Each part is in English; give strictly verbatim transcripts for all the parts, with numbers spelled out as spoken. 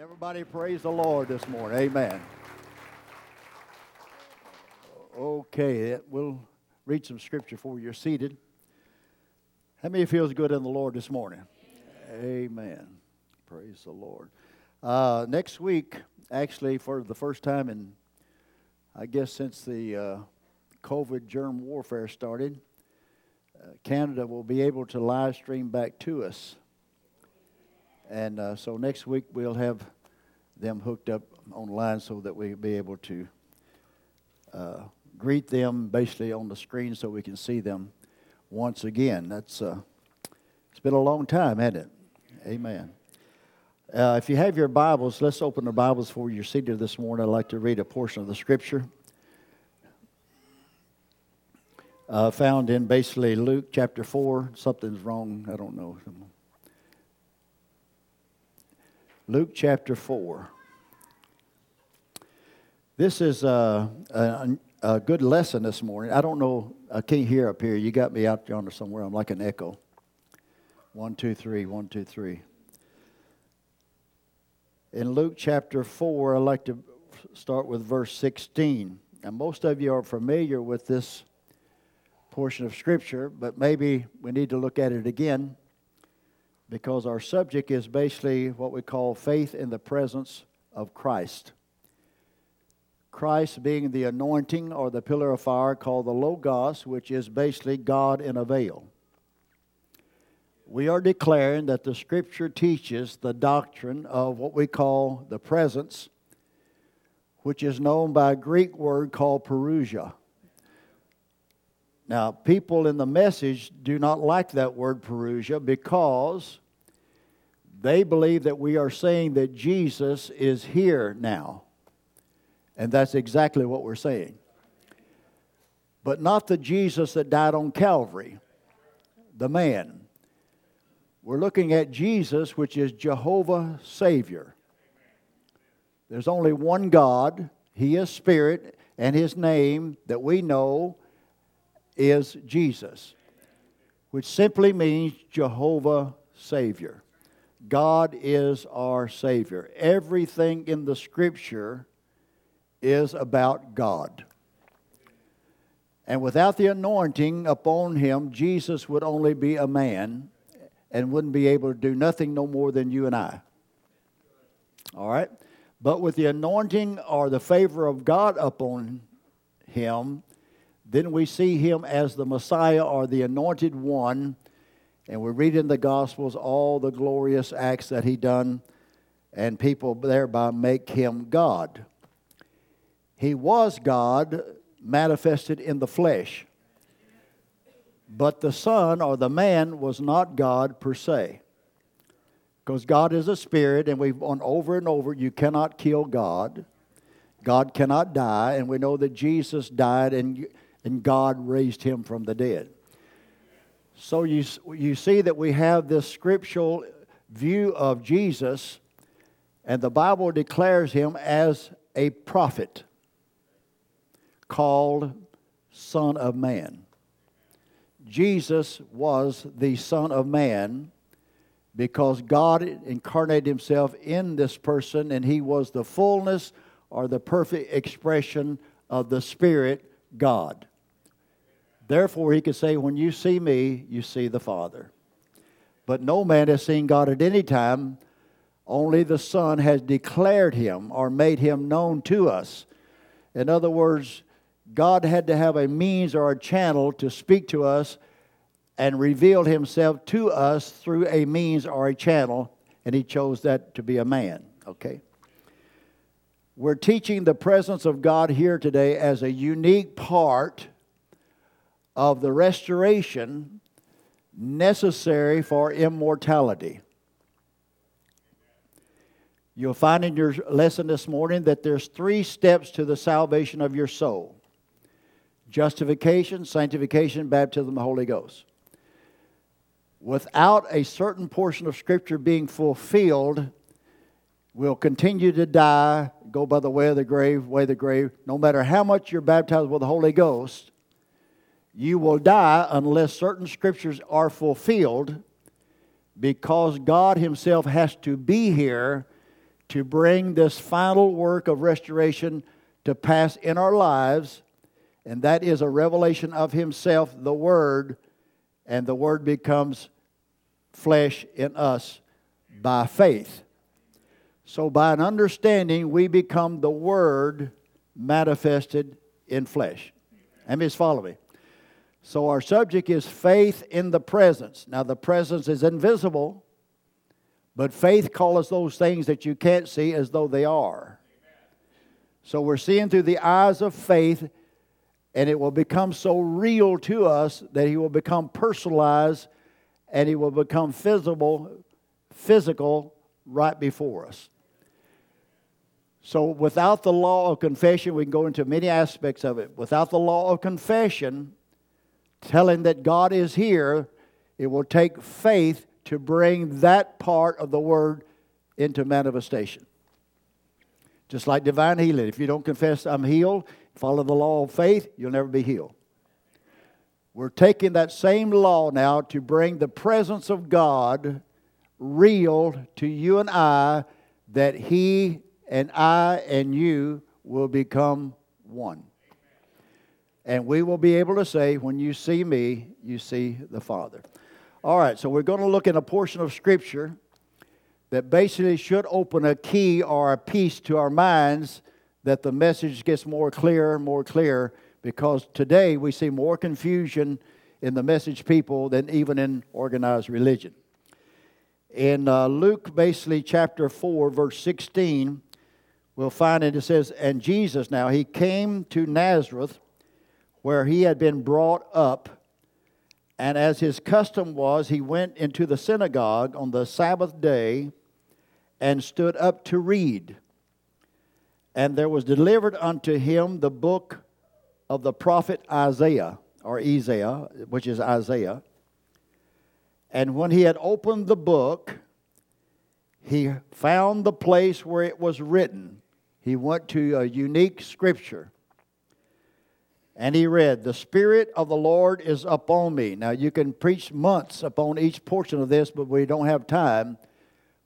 Everybody praise the Lord this morning. Amen. Okay, we'll read some scripture before you're seated. How many feels good in the Lord this morning? Amen. Amen. Praise the Lord. Uh, next week, actually, for the first time in, I guess, since the uh, COVID germ warfare started, uh, Canada will be able to live stream back to us. And uh, so next week we'll have them hooked up online so that we'll be able to uh, greet them basically on the screen so we can see them once again. That's uh, it's been a long time, hasn't it? Amen. Uh, if you have your Bibles, let's open the Bibles for your seated this morning. I'd like to read a portion of the Scripture uh, found in basically Luke chapter four. Something's wrong. I don't know. Luke chapter four. This is a, a, a good lesson this morning. I don't know. I can't hear up here. You got me out yonder somewhere. I'm like an echo. One, two, three. One, two, three. In Luke chapter four, I'd like to start with verse sixteen. Now, most of you are familiar with this portion of Scripture, but maybe we need to look at it again, because our subject is basically what we call faith in the presence of Christ. Christ being the anointing or the pillar of fire called the Logos, which is basically God in a veil. We are declaring that the Scripture teaches the doctrine of what we call the presence, which is known by a Greek word called parousia. Now, people in the message do not like that word parousia because they believe that we are saying that Jesus is here now. And that's exactly what we're saying. But not the Jesus that died on Calvary, the man. We're looking at Jesus, which is Jehovah Savior. There's only one God. He is Spirit, and His name that we know is Jesus, which simply means Jehovah Savior. God is our Savior. Everything in the Scripture is about God. And without the anointing upon Him, Jesus would only be a man and wouldn't be able to do nothing no more than you and I. All right? But with the anointing or the favor of God upon Him, then we see Him as the Messiah or the Anointed One. And we read in the Gospels all the glorious acts that He done, and people thereby make Him God. He was God manifested in the flesh. But the Son or the man was not God per se. Because God is a spirit, and we've gone over and over, you cannot kill God. God cannot die, and we know that Jesus died and And God raised Him from the dead. So you, you see that we have this scriptural view of Jesus, and the Bible declares Him as a prophet called Son of Man. Jesus was the Son of Man because God incarnated Himself in this person, and He was the fullness or the perfect expression of the Spirit God. Therefore, He could say, when you see me, you see the Father. But no man has seen God at any time. Only the Son has declared Him or made Him known to us. In other words, God had to have a means or a channel to speak to us and reveal Himself to us through a means or a channel, and He chose that to be a man. Okay? We're teaching the presence of God here today as a unique part of the restoration necessary for immortality. You'll find in your lesson this morning that there's three steps to the salvation of your soul: justification, sanctification, baptism of the Holy Ghost. Without a certain portion of Scripture being fulfilled, we'll continue to die, go by the way of the grave, way of the grave. No matter how much you're baptized with the Holy Ghost, you will die unless certain scriptures are fulfilled, because God Himself has to be here to bring this final work of restoration to pass in our lives, and that is a revelation of Himself, the Word, and the Word becomes flesh in us by faith. So by an understanding, we become the Word manifested in flesh. And please follow me. So our subject is faith in the presence. Now the presence is invisible, but faith calls those things that you can't see as though they are. So we're seeing through the eyes of faith, and it will become so real to us that He will become personalized, and He will become visible, physical right before us. So without the law of confession, we can go into many aspects of it. Without the law of confession, telling that God is here, it will take faith to bring that part of the Word into manifestation. Just like divine healing. If you don't confess I'm healed, follow the law of faith, you'll never be healed. We're taking that same law now to bring the presence of God real to you and I, that He and I and you will become one. And we will be able to say, when you see me, you see the Father. All right, so we're going to look in a portion of Scripture that basically should open a key or a piece to our minds, that the message gets more clear and more clear, because today we see more confusion in the message people than even in organized religion. In uh, Luke, basically chapter four, verse sixteen, we'll find it, it says, and Jesus now, He came to Nazareth, where He had been brought up, and as His custom was, He went into the synagogue on the Sabbath day and stood up to read. And there was delivered unto Him the book of the prophet Isaiah, or Isaiah, which is Isaiah. And when He had opened the book, He found the place where it was written. He went to a unique scripture. And He read, the Spirit of the Lord is upon me. Now, you can preach months upon each portion of this, but we don't have time.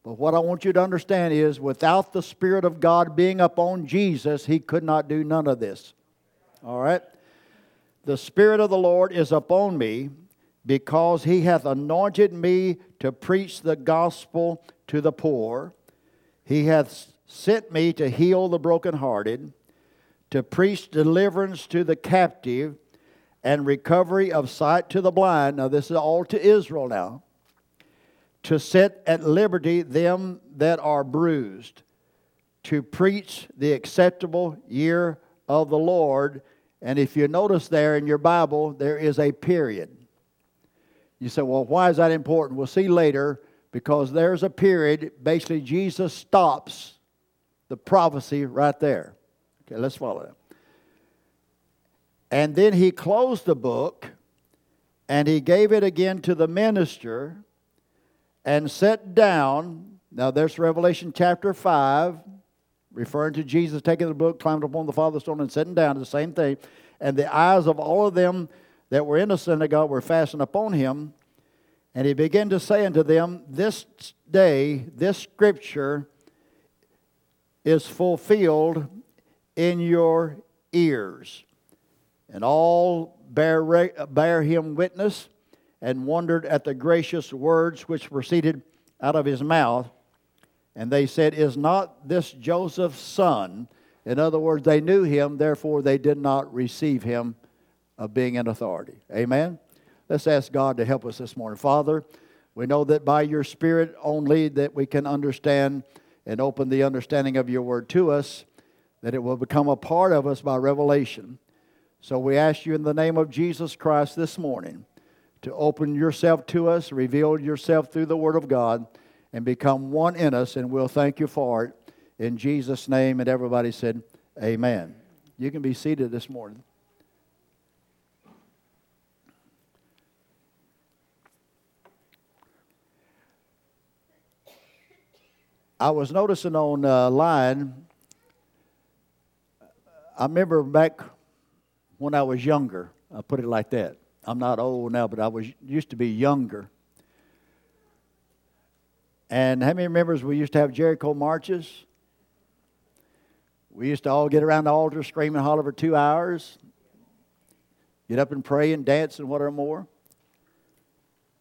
But what I want you to understand is, without the Spirit of God being upon Jesus, He could not do none of this. All right? The Spirit of the Lord is upon me, because He hath anointed me to preach the gospel to the poor. He hath sent me to heal the brokenhearted, to preach deliverance to the captive, and recovery of sight to the blind. Now this is all to Israel now. To set at liberty them that are bruised, to preach the acceptable year of the Lord. And if you notice there in your Bible, there is a period. You say, well, why is that important? We'll see later, because there's a period. Basically, Jesus stops the prophecy right there. Okay, let's follow that. And then He closed the book, and He gave it again to the minister, and sat down. Now there's Revelation chapter five, referring to Jesus taking the book, climbed upon the Father's throne, and sitting down. It's the same thing. And the eyes of all of them that were in the synagogue were fastened upon Him. And He began to say unto them, this day, this scripture is fulfilled in your ears. And all bare, bare Him witness, and wondered at the gracious words which proceeded out of His mouth. And they said, is not this Joseph's son? In other words, they knew Him, therefore they did not receive Him of being in authority. Amen? Let's ask God to help us this morning. Father, we know that by your Spirit only that we can understand and open the understanding of your word to us, that it will become a part of us by revelation. So we ask you in the name of Jesus Christ this morning to open yourself to us, reveal yourself through the Word of God, and become one in us, and we'll thank you for it. In Jesus' name, and everybody said, amen. You can be seated this morning. I was noticing online, uh, I remember back when I was younger, I put it like that. I'm not old now, but I was used to be younger. And how many remembers we used to have Jericho marches? We used to all get around the altar, scream and holler for two hours. Get up and pray and dance and whatever more.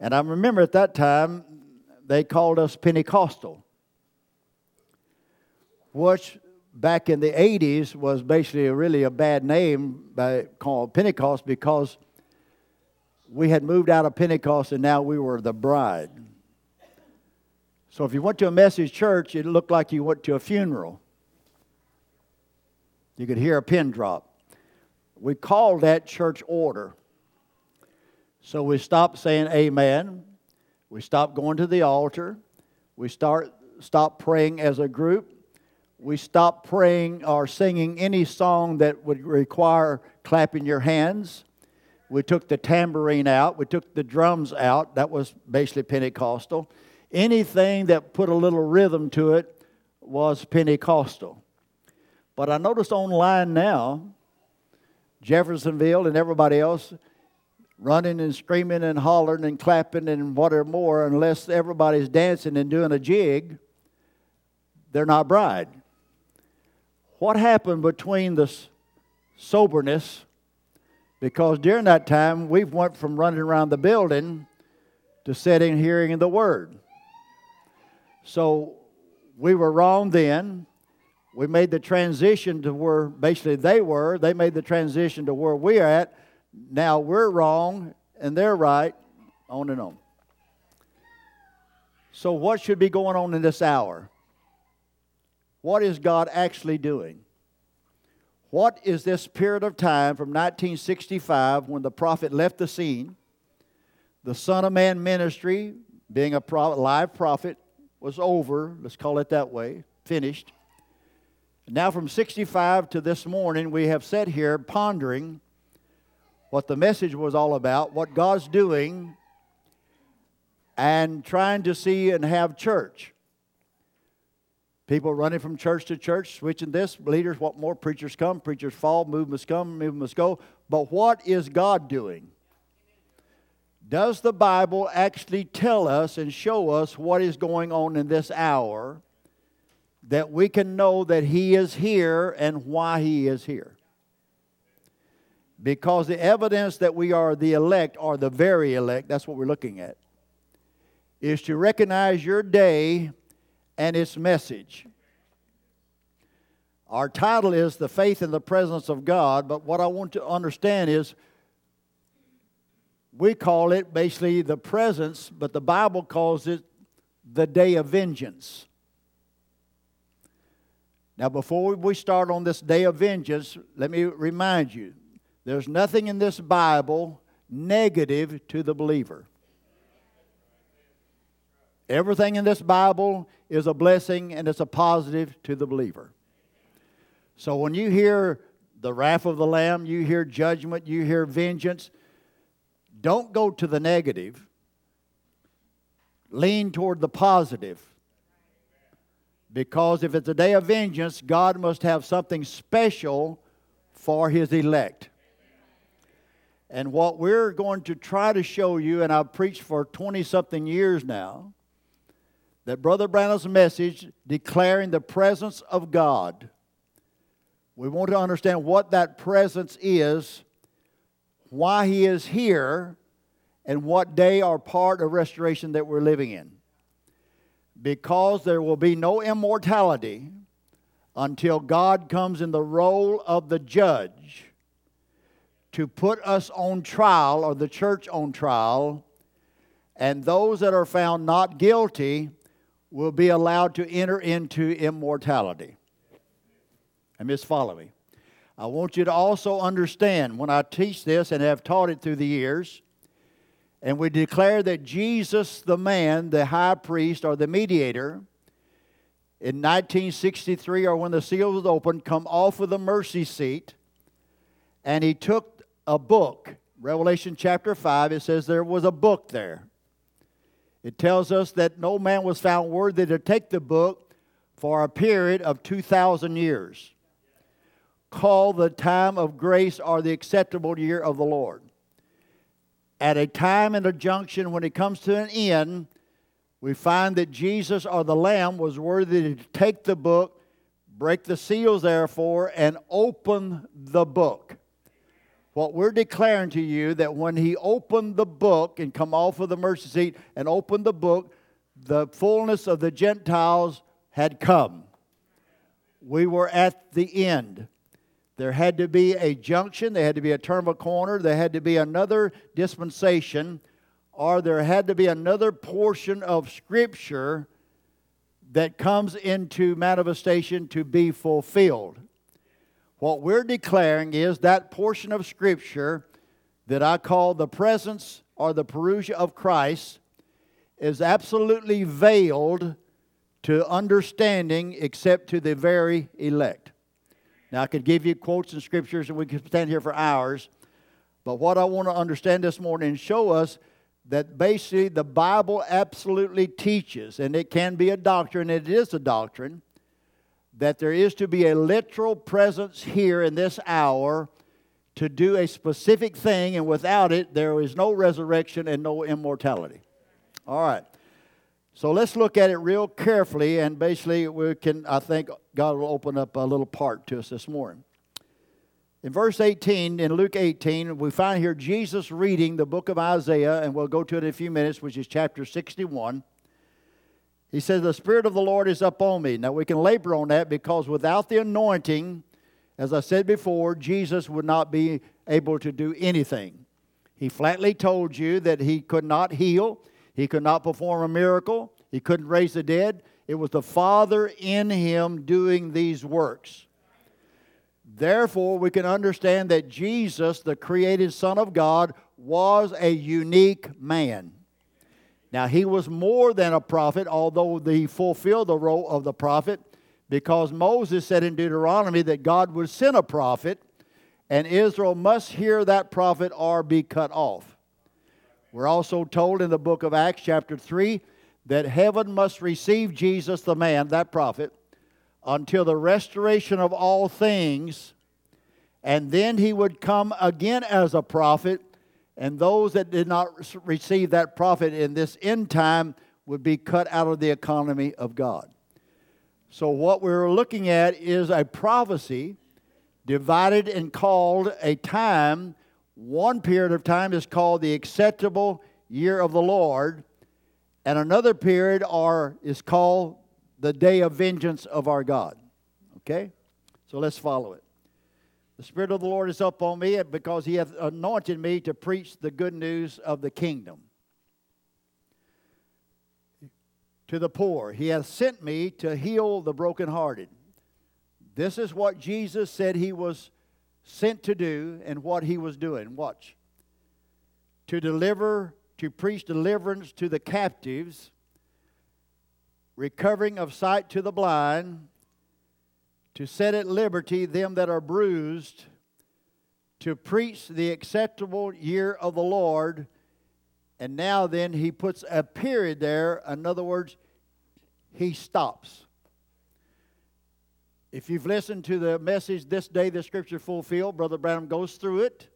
And I remember at that time, they called us Pentecostal, which back in the eighties was basically a really a bad name by called Pentecost, because we had moved out of Pentecost and now we were the bride. So if you went to a message church, it looked like you went to a funeral. You could hear a pin drop. We called that church order. So we stopped saying amen. We stopped going to the altar. We start stopped praying as a group. We stopped praying or singing any song that would require clapping your hands. We took the tambourine out. We took the drums out. That was basically Pentecostal. Anything that put a little rhythm to it was Pentecostal. But I noticed online now, Jeffersonville and everybody else running and screaming and hollering and clapping and whatever more, unless everybody's dancing and doing a jig, they're not bride. What happened between the soberness? Because during that time, we've went from running around the building to sitting and hearing the word. So we were wrong then. We made the transition to where basically they were. They made the transition to where we're at. Now we're wrong and they're right, on and on. So what should be going on in this hour? What is God actually doing? What is this period of time from nineteen sixty-five, when the prophet left the scene, the Son of Man ministry, being a prophet, live prophet, was over, let's call it that way, finished. Now from sixty-five to this morning, we have sat here pondering what the message was all about, what God's doing, and trying to see and have church. People running from church to church, switching this. Leaders want more. Preachers come. Preachers fall. Movements come. Movements go. But what is God doing? Does the Bible actually tell us and show us what is going on in this hour, that we can know that He is here and why He is here? Because the evidence that we are the elect, or the very elect, that's what we're looking at, is to recognize your day and its message. Our title is The Faith in the Presence of God, but what I want to understand is we call it basically the presence, but the Bible calls it the day of vengeance. Now, before we start on this day of vengeance, let me remind you, there's nothing in this Bible negative to the believer. Everything in this Bible is a blessing, and it's a positive to the believer. So when you hear the wrath of the Lamb, you hear judgment, you hear vengeance, don't go to the negative. Lean toward the positive. Because if it's a day of vengeance, God must have something special for His elect. And what we're going to try to show you, and I've preached for twenty-something years now, that Brother Branham's message, declaring the presence of God, we want to understand what that presence is, why He is here, and what day or part of restoration that we're living in. Because there will be no immortality until God comes in the role of the judge to put us on trial, or the church on trial, and those that are found not guilty will be allowed to enter into immortality. And just follow me. I want you to also understand, when I teach this and have taught it through the years, and we declare that Jesus, the man, the high priest, or the mediator, in nineteen sixty-three, or when the seal was opened, come off of the mercy seat, and he took a book. Revelation chapter five, it says there was a book there. It tells us that no man was found worthy to take the book for a period of two thousand years, called the time of grace, or the acceptable year of the Lord. At a time and a junction, when it comes to an end, we find that Jesus, or the Lamb, was worthy to take the book, Break the seals, therefore, and open the book. What we're declaring to you, that when he opened the book and come off of the mercy seat and opened the book, the fullness of the Gentiles had come. We were at the end. There had to be a junction. There had to be a turn of a corner. There had to be another dispensation, or there had to be another portion of Scripture that comes into manifestation to be fulfilled. What we're declaring is that portion of Scripture that I call the presence or the parousia of Christ is absolutely veiled to understanding except to the very elect. Now, I could give you quotes and scriptures, and we could stand here for hours. But what I want to understand this morning and show us that basically the Bible absolutely teaches, and it can be a doctrine, and it is a doctrine, that there is to be a literal presence here in this hour to do a specific thing, and without it, there is no resurrection and no immortality. All right. So let's look at it real carefully, and basically we can, I think God will open up a little part to us this morning. In verse eighteen, in Luke eighteen, we find here Jesus reading the book of Isaiah, and we'll go to it in a few minutes, which is chapter sixty-one. He says, "The Spirit of the Lord is upon me." Now we can labor on that, because without the anointing, as I said before, Jesus would not be able to do anything. He flatly told you that he could not heal. He could not perform a miracle. He couldn't raise the dead. It was the Father in him doing these works. Therefore, we can understand that Jesus, the created Son of God, was a unique man. Now, he was more than a prophet, although he fulfilled the role of the prophet, because Moses said in Deuteronomy that God would send a prophet, and Israel must hear that prophet or be cut off. We're also told in the book of Acts chapter three that heaven must receive Jesus the man, that prophet, until the restoration of all things, and then he would come again as a prophet, and those that did not receive that prophet in this end time would be cut out of the economy of God. So what we're looking at is a prophecy divided and called a time. One period of time is called the acceptable year of the Lord, and another period are, is called the day of vengeance of our God. Okay? So let's follow it. "The Spirit of the Lord is upon me, because he hath anointed me to preach the good news of the kingdom to the poor. He hath sent me to heal the brokenhearted." This is what Jesus said he was sent to do, and what he was doing. Watch. "To deliver, to preach deliverance to the captives, recovering of sight to the blind, to set at liberty them that are bruised, to preach the acceptable year of the Lord." And now then he puts a period there. In other words, he stops. If you've listened to the message, "This Day the Scripture Fulfilled," Brother Branham goes through it.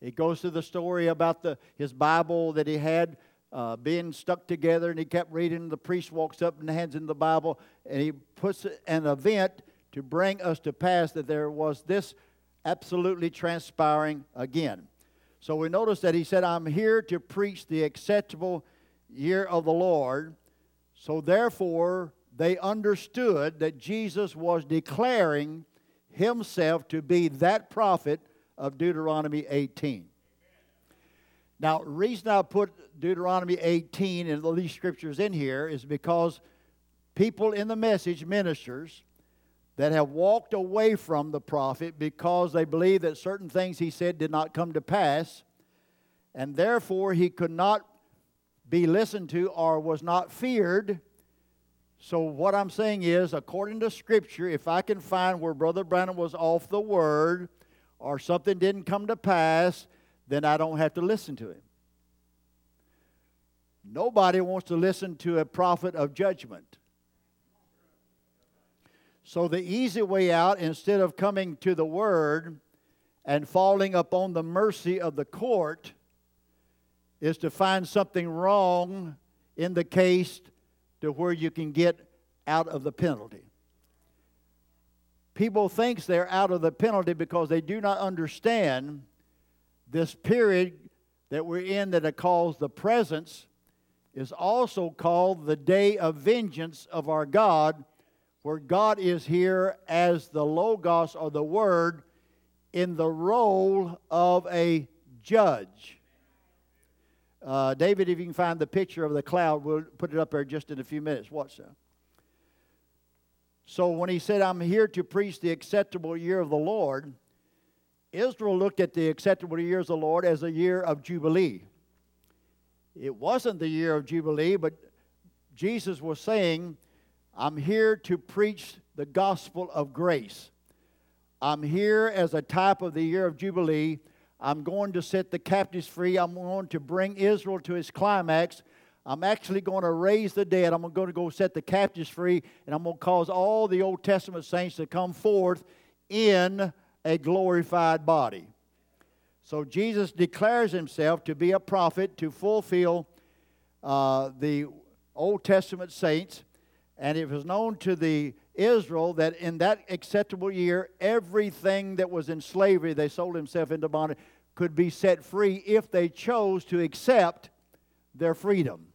He goes through the story about the, his Bible that he had uh, being stuck together, and he kept reading. The priest walks up and hands him the Bible, and he puts an event to bring us to pass that there was this absolutely transpiring again. So we notice that he said, "I'm here to preach the acceptable year of the Lord." So therefore, they understood that Jesus was declaring himself to be that prophet of Deuteronomy eighteen. Now, the reason I put Deuteronomy eighteen and all these scriptures in here is because people in the message, ministers, that have walked away from the prophet because they believe that certain things he said did not come to pass, and therefore he could not be listened to or was not feared. So what I'm saying is, according to Scripture, if I can find where Brother Branham was off the word or something didn't come to pass, then I don't have to listen to him. Nobody wants to listen to a prophet of judgment. So the easy way out, instead of coming to the word and falling upon the mercy of the court, is to find something wrong in the case to where you can get out of the penalty. people think they're out of the penalty because they do not understand this period that we're in that it calls the presence is also called the day of vengeance of our God, where God is here as the Logos or the Word in the role of a judge. Uh, David, if you can find the picture of the cloud, we'll put it up there just in a few minutes. Watch that. So when he said, I'm here to preach the acceptable year of the Lord, Israel looked at the acceptable year of the Lord as a year of Jubilee. It wasn't the year of Jubilee, but Jesus was saying, I'm here to preach the gospel of grace. I'm here as a type of the year of Jubilee. I'm going to set the captives free. I'm going to bring Israel to its climax. I'm actually going to raise the dead. I'm going to go set the captives free, and I'm going to cause all the Old Testament saints to come forth in a glorified body. So Jesus declares himself to be a prophet to fulfill uh, the Old Testament saints. And it was known to the Israel that in that acceptable year, everything that was in slavery, they sold themselves into bondage, could be set free if they chose to accept their freedom.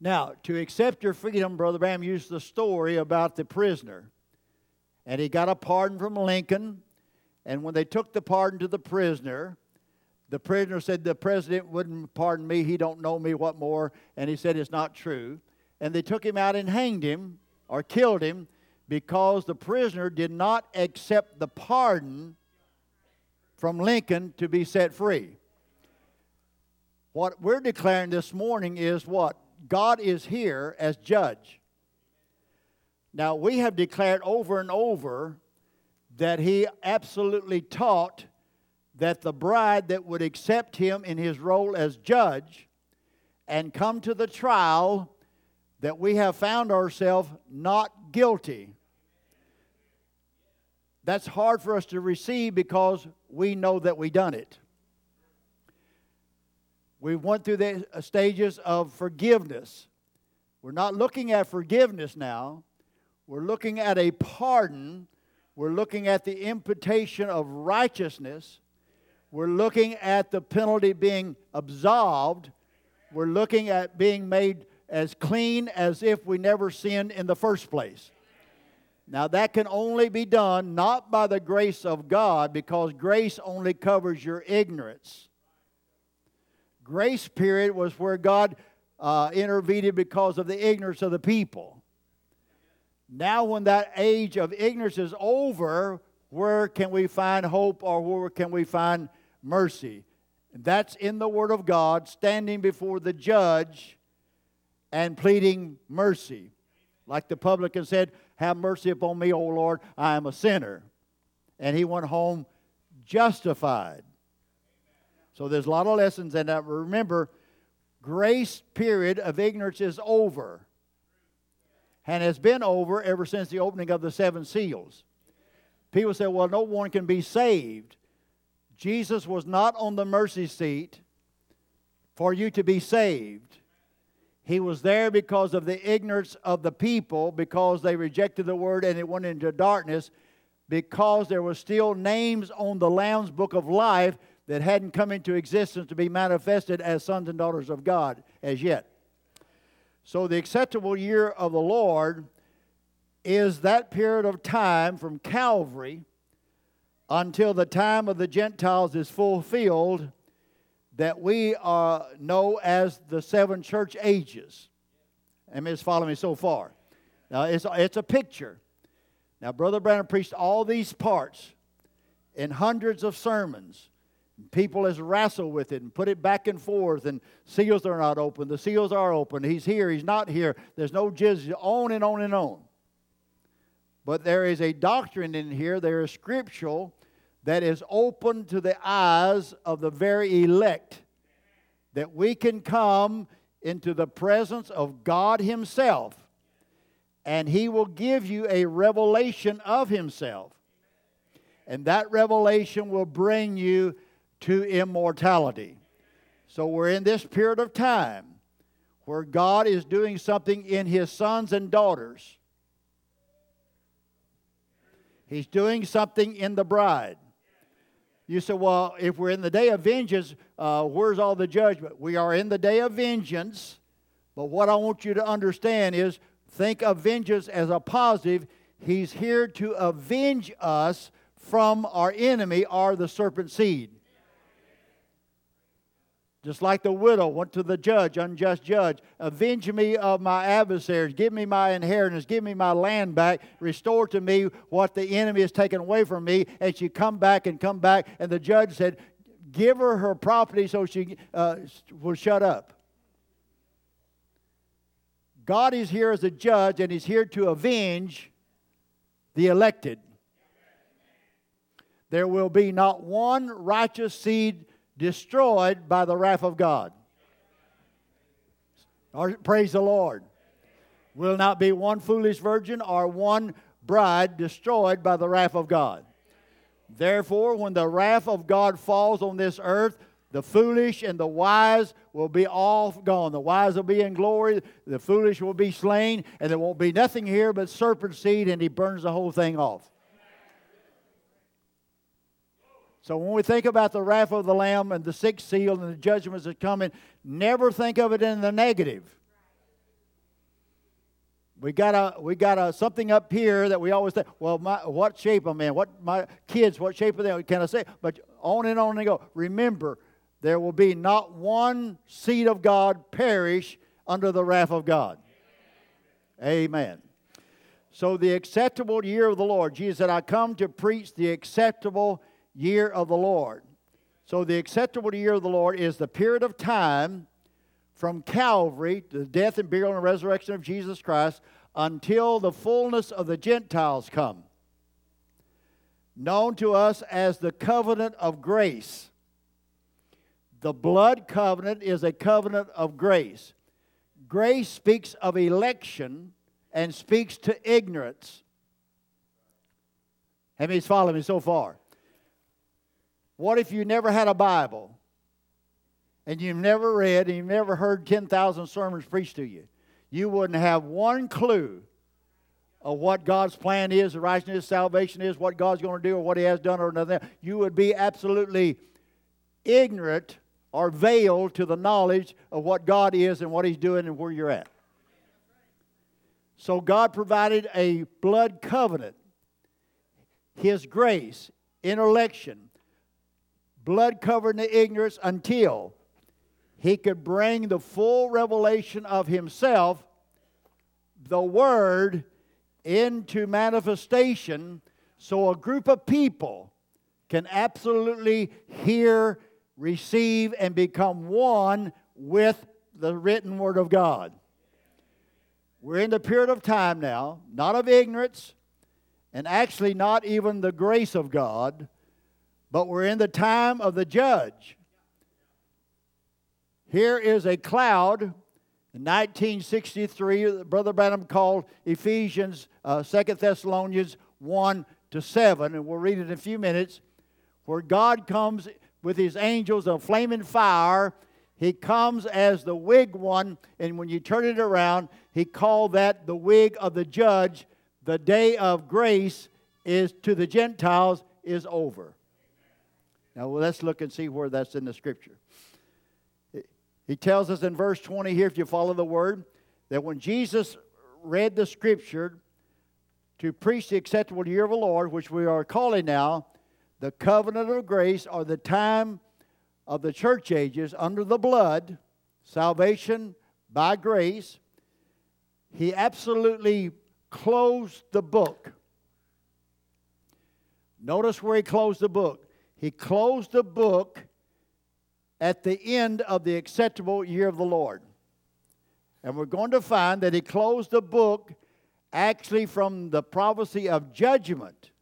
Now, to accept your freedom, Brother Branham used the story about the prisoner. And he got a pardon from Lincoln. And when they took the pardon to the prisoner, the prisoner said, the president wouldn't pardon me. He don't know me. What more? And he said, it's not true. And they took him out and hanged him or killed him because the prisoner did not accept the pardon from Lincoln to be set free. What we're declaring this morning is what? God is here as judge. Now, we have declared over and over that he absolutely taught that the bride that would accept him in his role as judge and come to the trial that we have found ourselves not guilty. That's hard for us to receive because we know that we done it. We went through the stages of forgiveness. We're not looking at forgiveness now. We're looking at a pardon. We're looking at the imputation of righteousness. We're looking at the penalty being absolved. We're looking at being made as clean as if we never sinned in the first place. Now that can only be done not by the grace of God, because grace only covers your ignorance. Grace period was where God uh, intervened because of the ignorance of the people. Now when that age of ignorance is over, where can we find hope or where can we find mercy? That's in the Word of God, standing before the judge and pleading mercy. Like the publican said, have mercy upon me, O Lord, I am a sinner. And he went home justified. So there's a lot of lessons in that. Remember, grace period of ignorance is over. And has been over ever since the opening of the seven seals. People say, well, no one can be saved. Jesus was not on the mercy seat for you to be saved. He was there because of the ignorance of the people, because they rejected the word and it went into darkness, because there were still names on the Lamb's book of life that hadn't come into existence to be manifested as sons and daughters of God as yet. So the acceptable year of the Lord is that period of time from Calvary until the time of the Gentiles is fulfilled, that we uh, know as the seven church ages. I mean, it's following me so far. Now, it's, it's a picture. Now, Brother Branham preached all these parts in hundreds of sermons. People has wrestled with it and put it back and forth, and seals are not open. The seals are open. He's here. He's not here. There's no jizz. On and on and on. But there is a doctrine in here. There is scriptural that is open to the eyes of the very elect, that we can come into the presence of God himself, and he will give you a revelation of himself, and that revelation will bring you to immortality. So we're in this period of time where God is doing something in his sons and daughters. He's doing something in the bride. You say, well, if we're in the day of vengeance, uh, where's all the judgment? We are in the day of vengeance, but what I want you to understand is think of vengeance as a positive. He's here to avenge us from our enemy or the serpent seed. Just like the widow went to the judge, unjust judge, avenge me of my adversaries, give me my inheritance, give me my land back, restore to me what the enemy has taken away from me. And she come back and come back, and the judge said, give her her property so she uh, will shut up. God is here as a judge, and he's here to avenge the elected. There will be not one righteous seed destroyed by the wrath of God. Or, praise the Lord. Will not be one foolish virgin or one bride destroyed by the wrath of God. Therefore, when the wrath of God falls on this earth, the foolish and the wise will be all gone. The wise will be in glory, the foolish will be slain, and there won't be nothing here but serpent seed, and he burns the whole thing off. So when we think about the wrath of the Lamb and the sixth seal and the judgments that come in, never think of it in the negative. We got a we got a something up here that we always think, well, my, what shape am I in? What my kids? What shape are they? Can I say? But on and on and go. Remember, there will be not one seed of God perish under the wrath of God. Amen. So the acceptable year of the Lord. Jesus said, "I come to preach the acceptable year of the Lord." So the acceptable year of the Lord is the period of time from Calvary to the death and burial and resurrection of Jesus Christ until the fullness of the Gentiles come, known to us as the covenant of grace. The blood covenant is a covenant of grace. Grace speaks of election and speaks to ignorance. How many follow me so far? What if you never had a Bible and you've never read and you've never heard ten thousand sermons preached to you? You wouldn't have one clue of what God's plan is, the righteousness, salvation is, what God's going to do or what he has done or nothing. You would be absolutely ignorant or veiled to the knowledge of what God is and what he's doing and where you're at. So God provided a blood covenant, his grace, election. Blood covered the ignorance until he could bring the full revelation of himself, the Word, into manifestation so a group of people can absolutely hear, receive, and become one with the written Word of God. We're in the period of time now, not of ignorance, and actually not even the grace of God, but we're in the time of the judge. Here is a cloud in nineteen sixty-three, Brother Branham called Ephesians, uh, second Thessalonians one to seven, and we'll read it in a few minutes, where God comes with his angels of flaming fire. He comes as the wig one, and when you turn it around, he called that the wig of the judge. The day of grace is to the Gentiles is over. Now, let's look and see where that's in the Scripture. He tells us in verse twenty here, if you follow the Word, that when Jesus read the Scripture to preach the acceptable year of the Lord, which we are calling now the covenant of grace, or the time of the church ages under the blood, salvation by grace, he absolutely closed the book. Notice where he closed the book. He closed the book at the end of the acceptable year of the Lord. And we're going to find that he closed the book actually from the prophecy of judgment.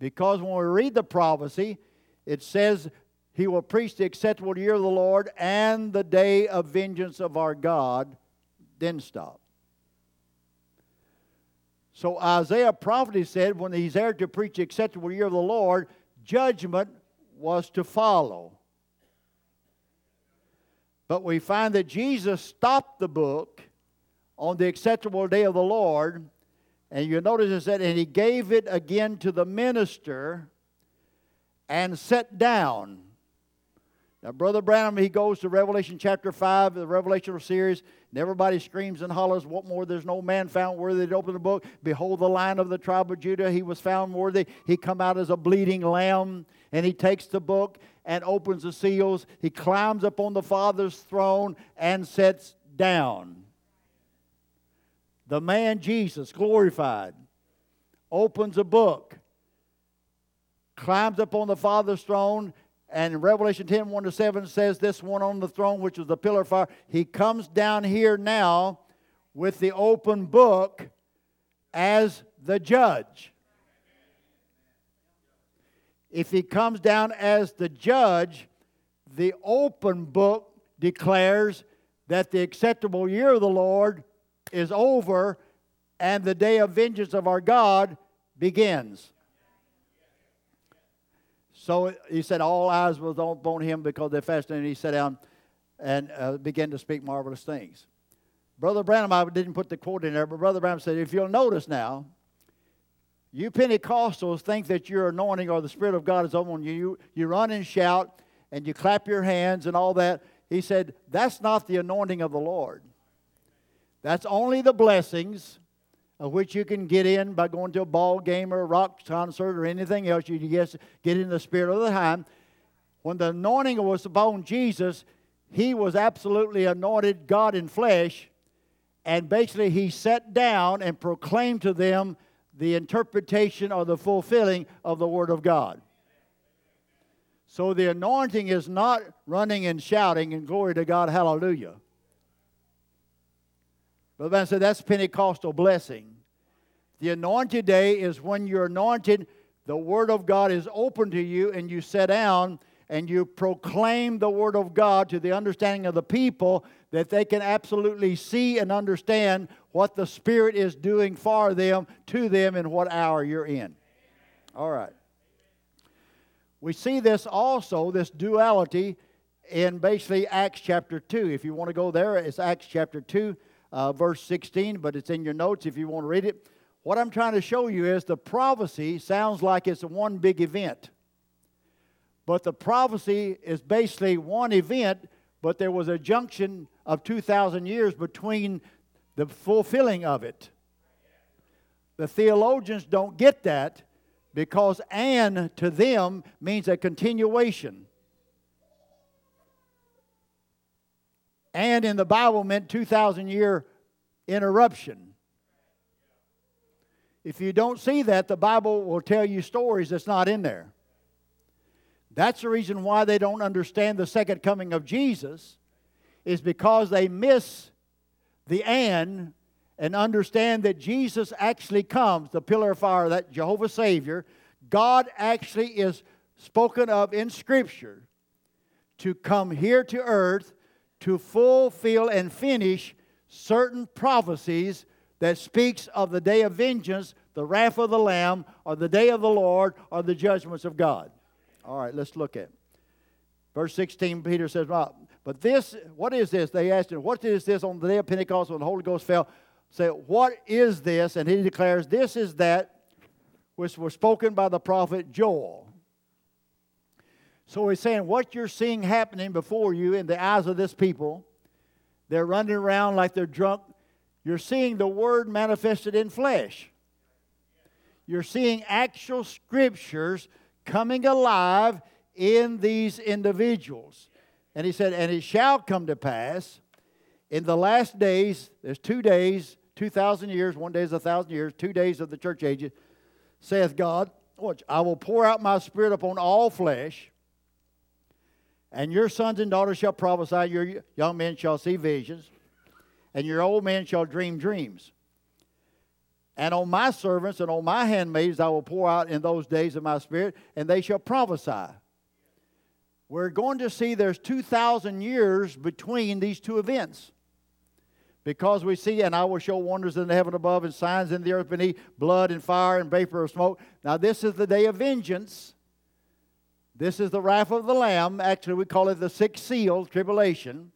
Because when we read the prophecy, it says he will preach the acceptable year of the Lord and the day of vengeance of our God, then stop. So Isaiah prophecy said when he's there to preach the acceptable year of the Lord, judgment was to follow. But we find that Jesus stopped the book on the acceptable day of the Lord And you notice it said, and he gave it again to the minister and sat down. Now, Brother Branham, he goes to Revelation chapter five, the revelational series, and everybody screams and hollers, what more? There's no man found worthy to open the book. Behold the Lion of the tribe of Judah. He was found worthy. He come out as a bleeding lamb, and he takes the book and opens the seals. He climbs upon the Father's throne and sits down. The man Jesus, glorified, opens a book, climbs upon the Father's throne. And Revelation ten, one to seven says this one on the throne, which was the pillar of fire. He comes down here now with the open book as the judge. If he comes down as the judge, the open book declares that the acceptable year of the Lord is over and the day of vengeance of our God begins. So he said, all eyes were upon him because they fasted, and he sat down and uh, began to speak marvelous things. Brother Branham, I didn't put the quote in there, but Brother Branham said, if you'll notice now, you Pentecostals think that your anointing or the Spirit of God is on you. You, you run and shout, and you clap your hands and all that. He said, that's not the anointing of the Lord. That's only the blessings of which you can get in by going to a ball game or a rock concert or anything else. You just get in the spirit of the time. When the anointing was upon Jesus, he was absolutely anointed God in flesh. And basically he sat down and proclaimed to them the interpretation or the fulfilling of the Word of God. So the anointing is not running and shouting and glory to God, hallelujah. Brother Branham said that's Pentecostal blessing. The anointed day is when you're anointed, the Word of God is open to you, and you sit down and you proclaim the Word of God to the understanding of the people that they can absolutely see and understand what the Spirit is doing for them, to them, in what hour you're in. All right. We see this also, this duality, in basically Acts chapter two. If you want to go there, it's Acts chapter two. Uh, verse sixteen, but it's in your notes if you want to read it. What I'm trying to show you is the prophecy sounds like it's one big event. But the prophecy is basically one event, but there was a junction of two thousand years between the fulfilling of it. The theologians don't get that because "and" to them means a continuation. And in the Bible meant two thousand year interruption. If you don't see that, the Bible will tell you stories that's not in there. That's the reason why they don't understand the second coming of Jesus, is because they miss the "and" and understand that Jesus actually comes, the pillar of fire, that Jehovah Savior. God actually is spoken of in Scripture to come here to earth to fulfill and finish certain prophecies that speaks of the day of vengeance, the wrath of the Lamb, or the day of the Lord, or the judgments of God. All right, let's look at it. Verse sixteen, Peter says, but this, what is this? They asked him, what is this on the day of Pentecost when the Holy Ghost fell? Say, what is this? And he declares, this is that which was spoken by the prophet Joel. So he's saying what you're seeing happening before you in the eyes of this people, they're running around like they're drunk. You're seeing the Word manifested in flesh. You're seeing actual Scriptures coming alive in these individuals. And he said, and it shall come to pass in the last days, there's two days, two thousand years, one day is one thousand years, two days of the church ages, saith God, watch, I will pour out my Spirit upon all flesh, and your sons and daughters shall prophesy, your young men shall see visions, and your old men shall dream dreams. And on my servants and on my handmaids I will pour out in those days of my Spirit, and they shall prophesy. We're going to see there's two thousand years between these two events. Because we see, and I will show wonders in the heaven above and signs in the earth beneath, blood and fire and vapor of smoke. Now this is the day of vengeance. This is the wrath of the Lamb. Actually, we call it the sixth seal, tribulation.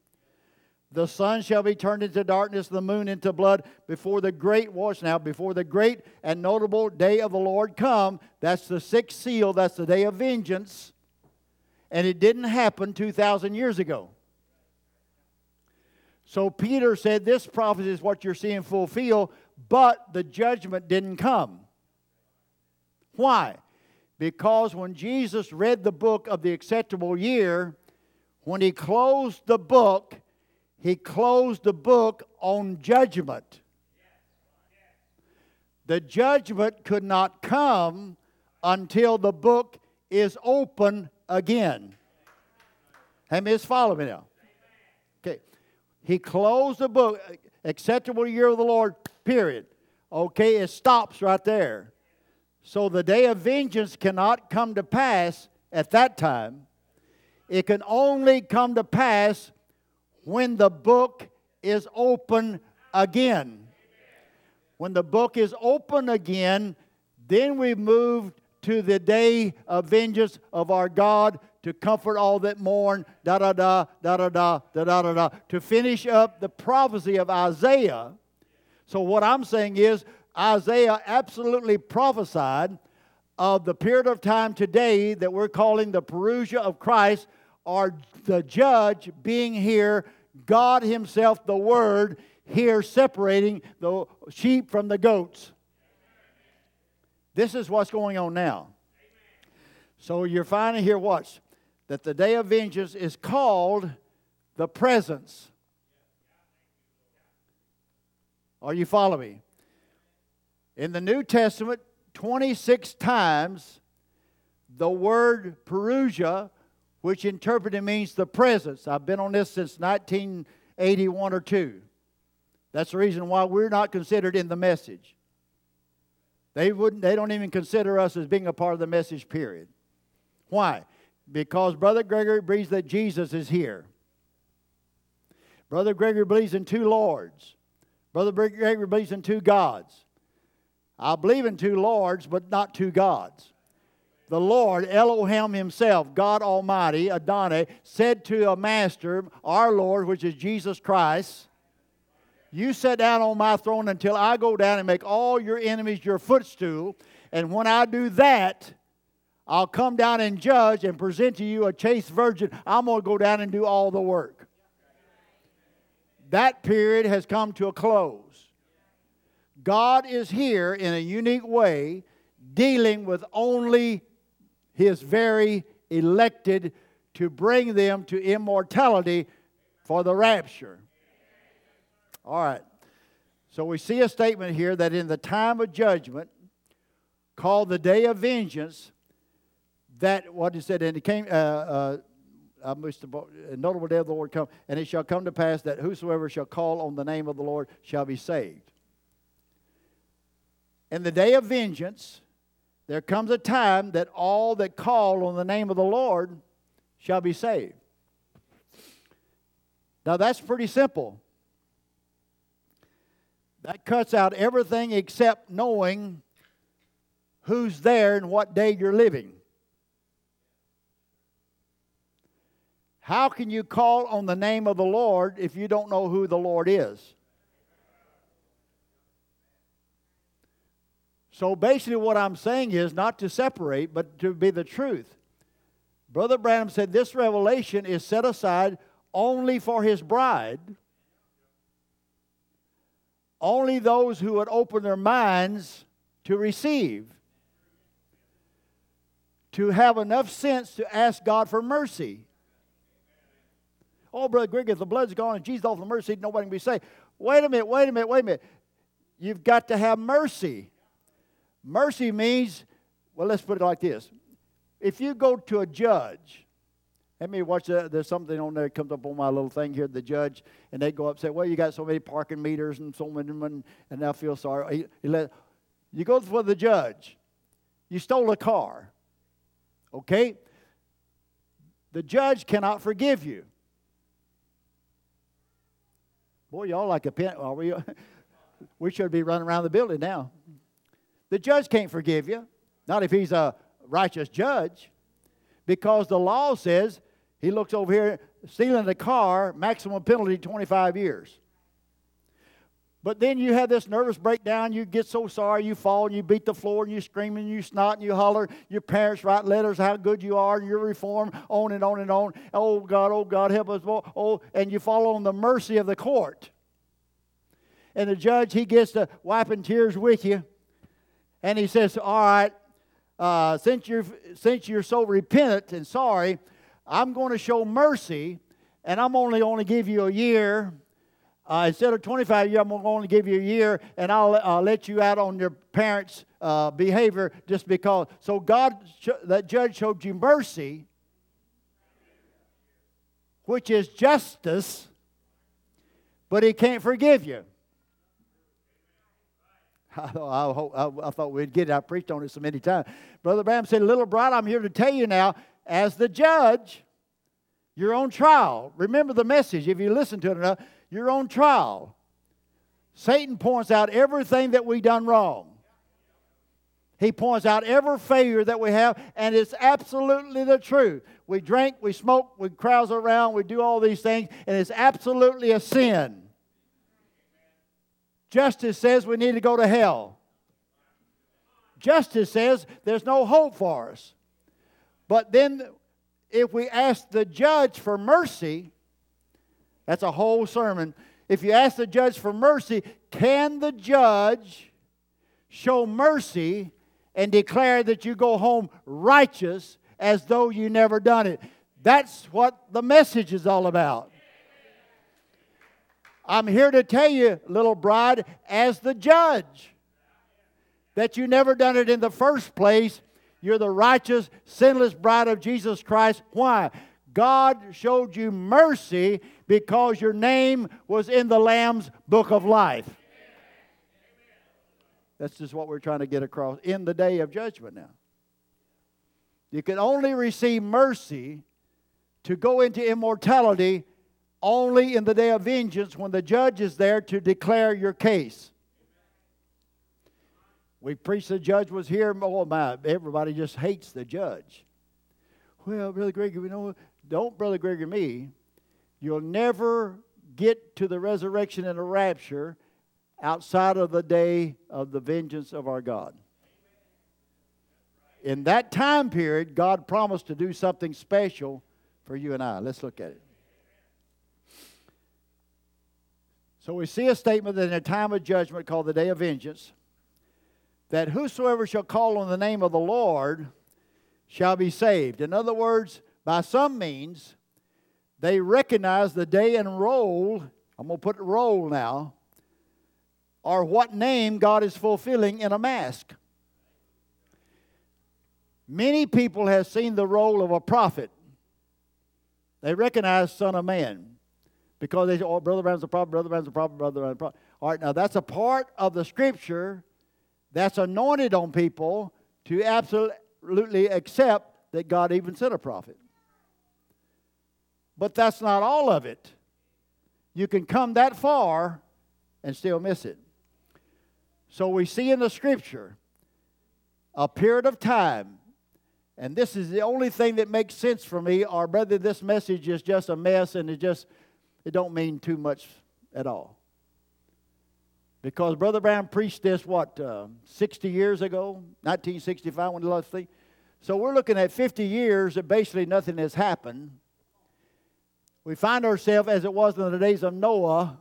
The sun shall be turned into darkness, the moon into blood, before the great, watch now, before the great and notable day of the Lord come. That's the sixth seal. That's the day of vengeance. And it didn't happen two thousand years ago. So Peter said, this prophecy is what you're seeing fulfilled, but the judgment didn't come. Why? Because when Jesus read the book of the acceptable year, when he closed the book, he closed the book on judgment. The judgment could not come until the book is open again. How many is following me now? Okay. He closed the book, acceptable year of the Lord, period. Okay, it stops right there. So the day of vengeance cannot come to pass at that time. It can only come to pass when the book is open again. When the book is open again, then we move to the day of vengeance of our God to comfort all that mourn, da-da-da, da-da-da, da-da-da-da, to finish up the prophecy of Isaiah. So what I'm saying is Isaiah absolutely prophesied of the period of time today that we're calling the parousia of Christ, or the judge being here, God himself, the Word, here separating the sheep from the goats. This is what's going on now. So you're finding here, watch, that the day of vengeance is called the presence. Are you following me? In the New Testament, twenty-six times the word parousia, which interpreted means the presence. I've been on this since nineteen eighty-one or two. That's the reason why we're not considered in the message. They wouldn't. They don't even consider us as being a part of the message, period. Why? Because Brother Gregory believes that Jesus is here. Brother Gregory believes in two lords. Brother Gregory believes in two gods. I believe in two lords, but not two gods. The Lord, Elohim himself, God Almighty, Adonai, said to a master, our Lord, which is Jesus Christ, you sit down on my throne until I go down and make all your enemies your footstool. And when I do that, I'll come down and judge and present to you a chaste virgin. I'm going to go down and do all the work. That period has come to a close. God is here in a unique way dealing with only his very elected to bring them to immortality for the rapture. All right. So we see a statement here that in the time of judgment, called the day of vengeance, that what he said, and it came, uh, uh, I must have, a notable day of the Lord come, and it shall come to pass that whosoever shall call on the name of the Lord shall be saved. In the day of vengeance, there comes a time that all that call on the name of the Lord shall be saved. Now that's pretty simple. That cuts out everything except knowing who's there and what day you're living. How can you call on the name of the Lord if you don't know who the Lord is? So basically what I'm saying is not to separate, but to be the truth. Brother Branham said this revelation is set aside only for his bride. Only those who would open their minds to receive. To have enough sense to ask God for mercy. Oh, Brother Greg, if the blood's gone and Jesus offered mercy, nobody can be saved. Wait a minute, wait a minute, wait a minute. You've got to have mercy. Mercy means, well, let's put it like this. If you go to a judge, let me watch, the, there's something on there that comes up on my little thing here, the judge, and they go up and say, well, you got so many parking meters and so many, and, and I feel sorry. You go for the judge. You stole a car, okay? The judge cannot forgive you. Boy, y'all like a pen, are we? We should be running around the building now. The judge can't forgive you, not if he's a righteous judge, because the law says, he looks over here, Stealing the car, maximum penalty, twenty-five years. But then you have this nervous breakdown. You get so sorry, you fall, and you beat the floor, and you scream, and you snot, and you holler. Your parents write letters how good you are, and you're reformed, on and on and on. Oh, God, oh, God, help us. Oh, and you fall on the mercy of the court. And the judge, he gets to wiping tears with you. And he says, all right, uh, since you're, since you're so repentant and sorry, I'm going to show mercy, and I'm only going to give you a year. Uh, instead of twenty-five years, I'm going to give you a year, and I'll uh, let you out on your parents' uh, behavior just because. So God, sh- that judge showed you mercy, which is justice, but he can't forgive you. I, I, hope, I, I thought we'd get it. I preached on it so many times. Brother Branham said, little bride, I'm here to tell you now, as the judge, you're on trial. Remember the message, if you listen to it enough. You're on trial. Satan points out everything that we've done wrong. He points out every failure that we have, and it's absolutely the truth. We drink, we smoke, we crowd around, we do all these things, and it's absolutely a sin. Justice says we need to go to hell. Justice says there's no hope for us. But then if we ask the judge for mercy, that's a whole sermon. If you ask the judge for mercy, can the judge show mercy and declare that you go home righteous as though you never done it? That's what the message is all about. I'm here to tell you, little bride, as the judge, that you never done it in the first place. You're the righteous, sinless bride of Jesus Christ. Why? God showed you mercy because your name was in the Lamb's book of life. Amen. That's just what we're trying to get across in the day of judgment now. You can only receive mercy to go into immortality only in the day of vengeance when the judge is there to declare your case. We preached the judge was here. Oh my, everybody just hates the judge. Well, Brother Gregory, we know. Don't, Brother Gregory, me. You'll never get to the resurrection and the rapture outside of the day of the vengeance of our God. In that time period, God promised to do something special for you and I. Let's look at it. So we see a statement that in a time of judgment called the day of vengeance, that whosoever shall call on the name of the Lord shall be saved. In other words, by some means, they recognize the day and role, I'm going to put role now, or what name God is fulfilling in a mask. Many people have seen the role of a prophet. They recognize Son of Man because they say, oh, Brother Branham's a prophet, Brother Branham's a prophet, Brother Branham's a prophet. All right, now that's a part of the Scripture that's anointed on people to absolutely... absolutely accept that God even sent a prophet. But that's not all of it. You can come that far and still miss it. So we see in the Scripture a period of time, and this is the only thing that makes sense for me, or whether this message is just a mess and it just, it don't mean too much at all. Because Brother Brown preached this, what, uh, sixty years ago, nineteen sixty-five, when the last thing. So we're looking at fifty years that basically nothing has happened. We find ourselves as it was in the days of Noah.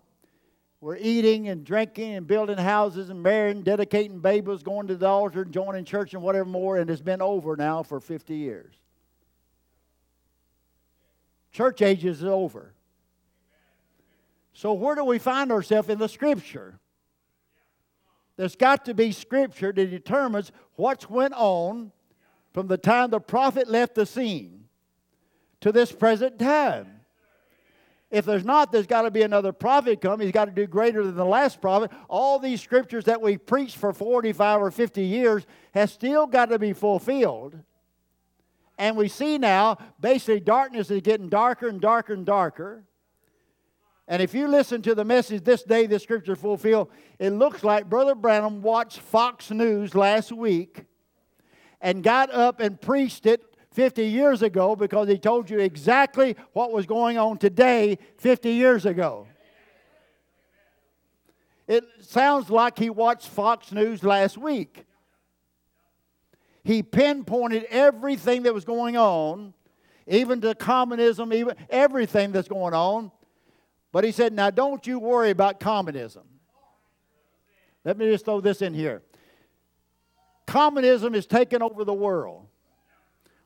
We're eating and drinking and building houses and marrying, dedicating babies, going to the altar, joining church and whatever more, and it's been over now for fifty years. Church age is over. So where do we find ourselves in the Scripture? There's got to be Scripture that determines what's went on from the time the prophet left the scene to this present time. If there's not, there's got to be another prophet come. He's got to do greater than the last prophet. All these Scriptures that we preached for forty-five or fifty years has still got to be fulfilled. And we see now, basically, darkness is getting darker and darker and darker. And if you listen to the message, this day the Scripture fulfilled, it looks like Brother Branham watched Fox News last week and got up and preached it fifty years ago because he told you exactly what was going on today fifty years ago. It sounds like he watched Fox News last week. He pinpointed everything that was going on, even to communism, even everything that's going on. But he said, now don't you worry about communism. Let me just throw this in here. Communism is taking over the world.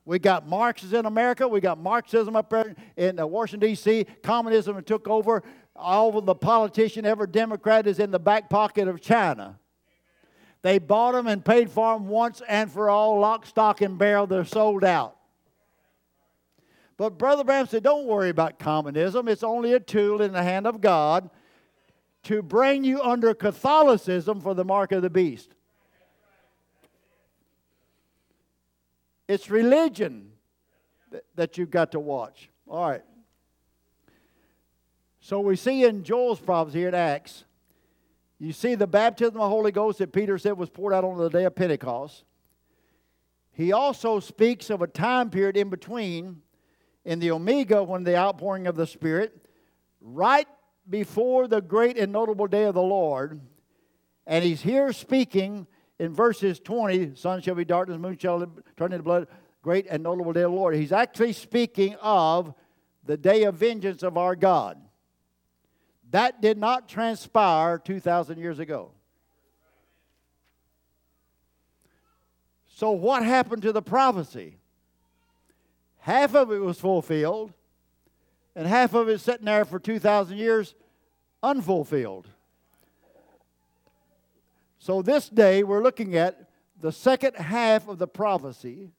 We got Marxists in America. We got Marxism up there in Washington, D C Communism took over. All of the politician, every Democrat is in the back pocket of China. They bought them and paid for them once and for all, lock, stock, and barrel. They're sold out. But Brother Branham said, don't worry about communism. It's only a tool in the hand of God to bring you under Catholicism for the mark of the beast. It's religion that you've got to watch. All right. So we see in Joel's prophecy here in Acts, you see the baptism of the Holy Ghost that Peter said was poured out on the day of Pentecost. He also speaks of a time period in between, in the Omega, when the outpouring of the Spirit, right before the great and notable day of the Lord. And he's here speaking in verses twenty, sun shall be darkness, moon shall turn into blood, great and notable day of the Lord. He's actually speaking of the day of vengeance of our God. That did not transpire two thousand years ago. So what happened to the prophecy? Half of it was fulfilled, and half of it is sitting there for two thousand years unfulfilled. So this day we're looking at the second half of the prophecy,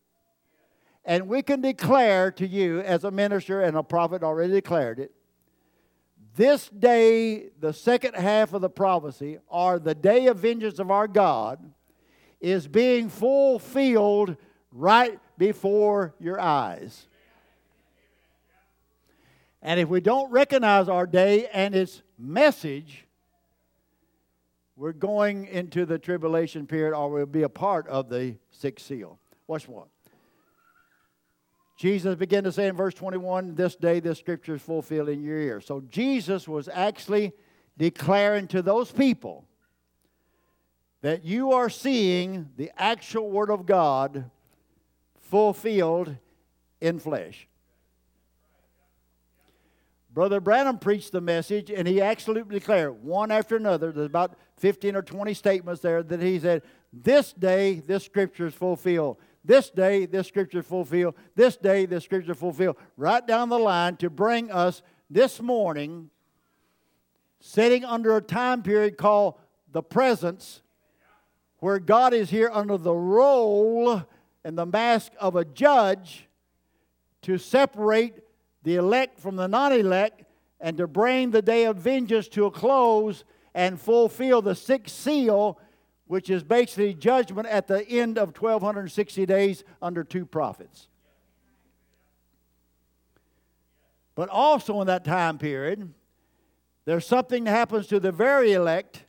and we can declare to you as a minister, and a prophet already declared it, this day, the second half of the prophecy, or the day of vengeance of our God, is being fulfilled right before your eyes. And if we don't recognize our day and its message, we're going into the tribulation period, or we'll be a part of the sixth seal. Watch what? Jesus began to say in verse twenty-one, this day this scripture is fulfilled in your ear. So Jesus was actually declaring to those people that you are seeing the actual Word of God fulfilled in flesh. Brother Branham preached the message, and he actually declared one after another, there's about fifteen or twenty statements there that he said, this day this scripture is fulfilled. This day, this scripture fulfilled. This day, this scripture fulfilled. Right down the line to bring us this morning, sitting under a time period called the presence, where God is here under the role and the mask of a judge to separate the elect from the non-elect and to bring the day of vengeance to a close and fulfill the sixth seal, which is basically judgment at the end of twelve sixty days under two prophets. But also in that time period, there's something that happens to the very elect.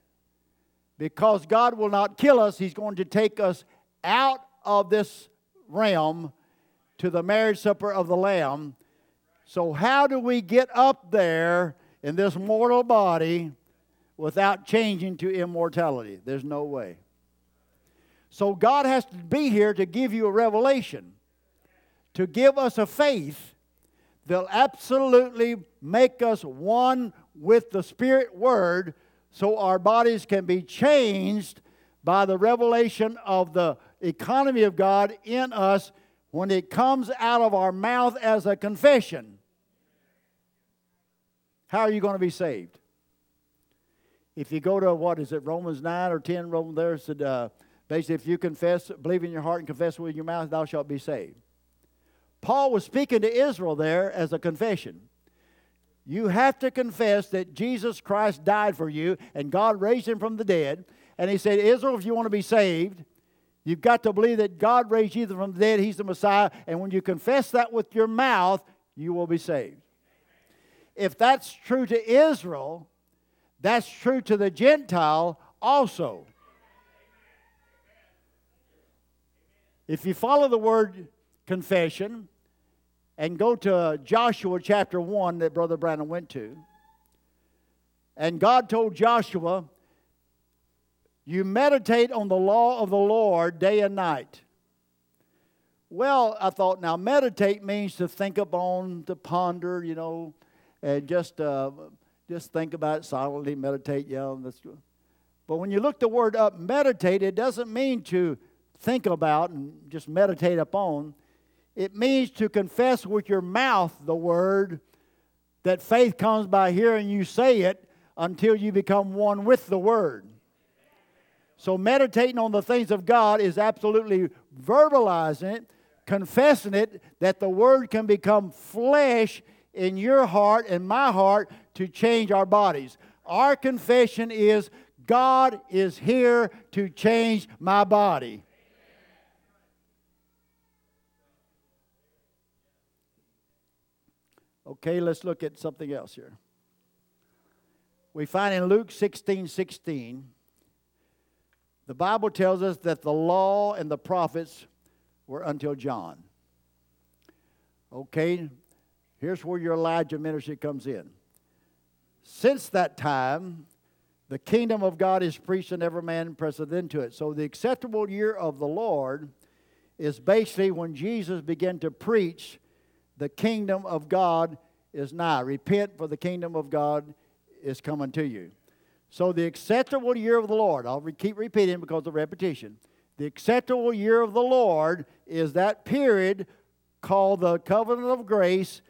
Because God will not kill us, He's going to take us out of this realm to the marriage supper of the Lamb. So how do we get up there in this mortal body without changing to immortality? There's no way. So God has to be here to give you a revelation, to give us a faith that'll absolutely make us one with the Spirit Word, so our bodies can be changed by the revelation of the economy of God in us when it comes out of our mouth as a confession. How are you going to be saved? If you go to, what is it, Romans nine or ten, Romans there said, uh, basically, if you confess, believe in your heart and confess with your mouth, thou shalt be saved. Paul was speaking to Israel there as a confession. You have to confess that Jesus Christ died for you and God raised Him from the dead. And he said, Israel, if you want to be saved, you've got to believe that God raised Jesus from the dead, He's the Messiah. And when you confess that with your mouth, you will be saved. If that's true to Israel, that's true to the Gentile also. If you follow the word, confession and go to Joshua chapter one that Brother Branham went to. And God told Joshua, you meditate on the law of the Lord day and night. Well, I thought, now meditate means to think upon, to ponder, you know, and just uh, just think about it silently, meditate, yeah. That's good. But when you look the word up, meditate, it doesn't mean to think about and just meditate upon. It means to confess with your mouth the word, that faith comes by hearing you say it until you become one with the word. So meditating on the things of God is absolutely verbalizing it, confessing it, that the word can become flesh in your heart and my heart to change our bodies. Our confession is, God is here to change my body. Okay, let's look at something else here. We find in Luke sixteen sixteen, the Bible tells us that the law and the prophets were until John. Okay, here's where your Elijah ministry comes in. Since that time, the kingdom of God is preached and every man presseth into it. So the acceptable year of the Lord is basically when Jesus began to preach, the kingdom of God is nigh. Repent, for the kingdom of God is coming to you. So the acceptable year of the Lord, I'll re- keep repeating because of repetition. The acceptable year of the Lord is that period called the covenant of grace,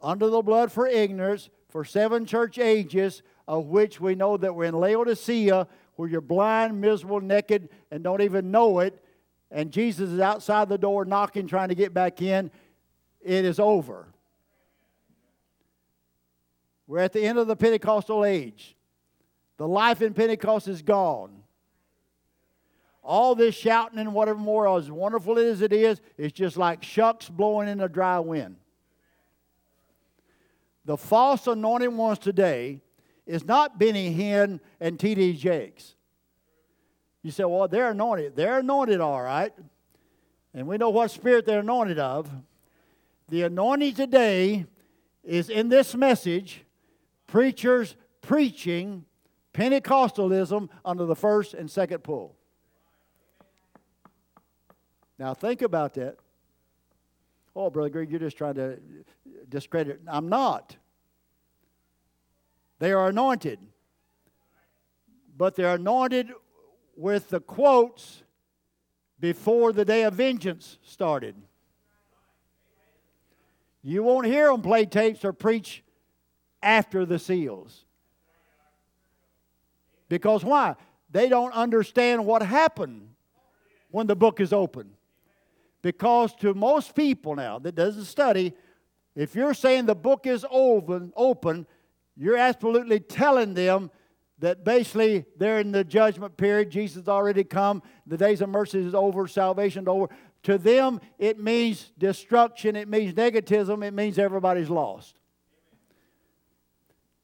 under the blood for ignorance, for seven church ages, of which we know that we're in Laodicea, where you're blind, miserable, naked, and don't even know it, and Jesus is outside the door knocking, trying to get back in. It is over. We're at the end of the Pentecostal age. The life in Pentecost is gone. All this shouting and whatever more, as wonderful as it is, it's just like shucks blowing in a dry wind. The false anointed ones today is not Benny Hinn and T D Jakes. You say, well, they're anointed. They're anointed all right. And we know what spirit they're anointed of. The anointing today is in this message, preachers preaching Pentecostalism under the first and second pull. Now think about that. Oh, Brother Greg, you're just trying to discredit. I'm not. They are anointed. But they're anointed with the quotes before the day of vengeance started. You won't hear them play tapes or preach after the seals. Because why? They don't understand what happened when the book is open. Because to most people now that doesn't study, if you're saying the book is open, open, you're absolutely telling them that basically they're in the judgment period. Jesus has already come. The days of mercy is over. Salvation is over. To them, it means destruction. It means negativism. It means everybody's lost.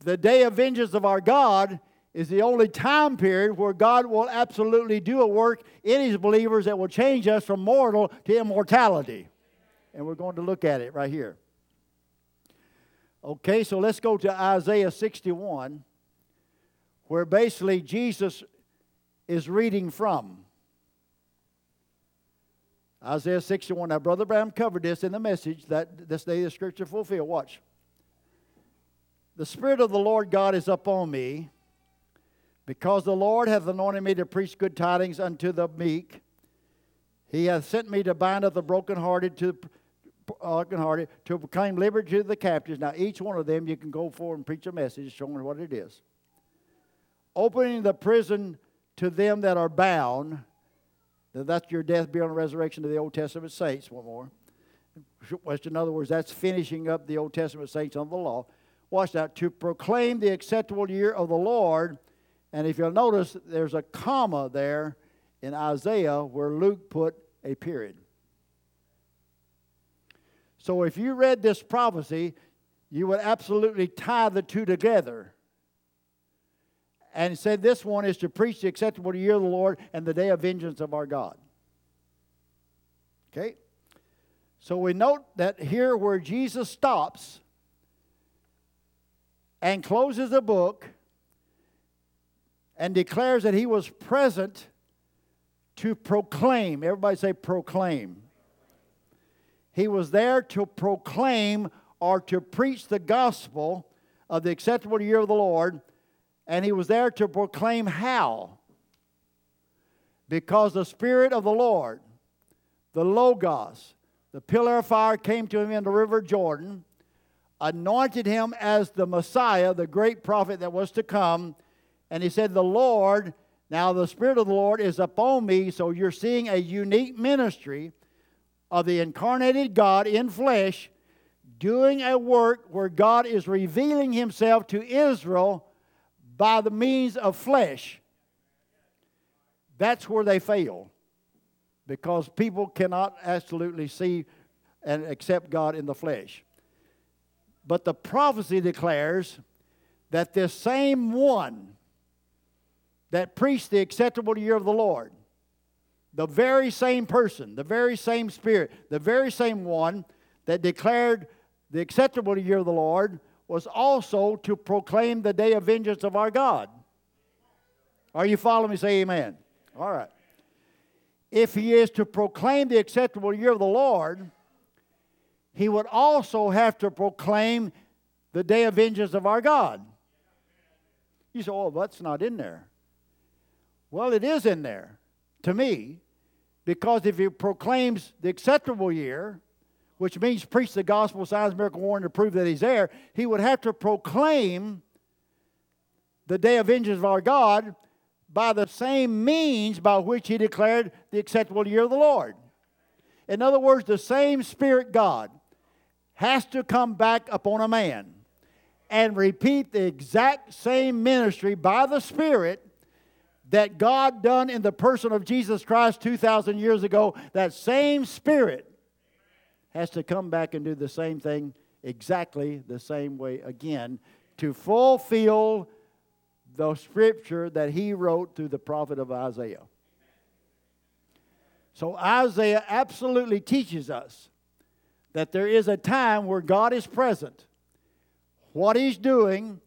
The day of vengeance of our God is the only time period where God will absolutely do a work in His believers that will change us from mortal to immortality. And we're going to look at it right here. Okay, so let's go to Isaiah sixty-one, where basically Jesus is reading from. Isaiah sixty-one. Now, Brother Branham covered this in the message that this day the Scripture fulfilled. Watch. The Spirit of the Lord God is upon me, because the Lord hath anointed me to preach good tidings unto the meek. He hath sent me to bind up the brokenhearted, to brokenhearted, to proclaim liberty to the captives. Now, each one of them you can go for and preach a message showing what it is. Opening the prison to them that are bound. Now, that's your death, burial, and resurrection of the Old Testament saints. One more. In other words, that's finishing up the Old Testament saints under the law. Watch that. To proclaim the acceptable year of the Lord. And if you'll notice, there's a comma there in Isaiah where Luke put a period. So if you read this prophecy, you would absolutely tie the two together. And said this one is to preach the acceptable year of the Lord and the day of vengeance of our God. Okay? So we note that here where Jesus stops and closes the book and declares that he was present to proclaim. Everybody say proclaim. He was there to proclaim or to preach the gospel of the acceptable year of the Lord. And he was there to proclaim how? Because the Spirit of the Lord, the Logos, the pillar of fire came to him in the river Jordan, anointed him as the Messiah, the great prophet that was to come. And he said, the Lord, now the Spirit of the Lord is upon me. So you're seeing a unique ministry of the incarnated God in flesh doing a work where God is revealing himself to Israel by the means of flesh. That's where they fail, because people cannot absolutely see and accept God in the flesh. But the prophecy declares that this same one that preached the acceptable year of the Lord, the very same person, the very same Spirit, the very same one that declared the acceptable year of the Lord was also to proclaim the day of vengeance of our God. Are you following me? Say amen. All right. If he is to proclaim the acceptable year of the Lord, he would also have to proclaim the day of vengeance of our God. You say, oh, that's not in there. Well, it is in there to me, because if he proclaims the acceptable year, which means preach the gospel, signs, miracle, warning to prove that he's there, he would have to proclaim the day of vengeance of our God by the same means by which he declared the acceptable year of the Lord. In other words, the same Spirit God has to come back upon a man and repeat the exact same ministry by the Spirit that God done in the person of Jesus Christ two thousand years ago. That same Spirit has to come back and do the same thing exactly the same way again to fulfill the scripture that he wrote through the prophet of Isaiah. So Isaiah absolutely teaches us that there is a time where God is present. What he's doing,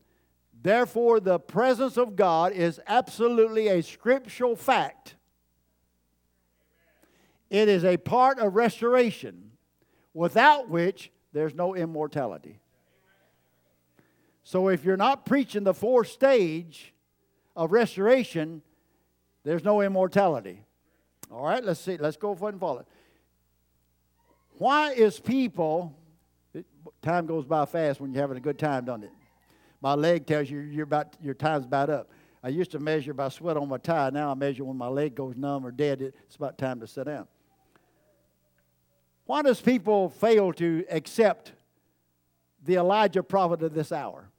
therefore the presence of God is absolutely a scriptural fact. It is a part of restoration, without which there's no immortality. So if you're not preaching the fourth stage of restoration, there's no immortality. All right, let's see. Let's go forward and follow it. Why is people, time goes by fast when you're having a good time, doesn't it? My leg tells you you're about, your time's about up. I used to measure by sweat on my tie. Now I measure when my leg goes numb or dead. It's about time to sit down. Why does people fail to accept the Elijah prophet of this hour?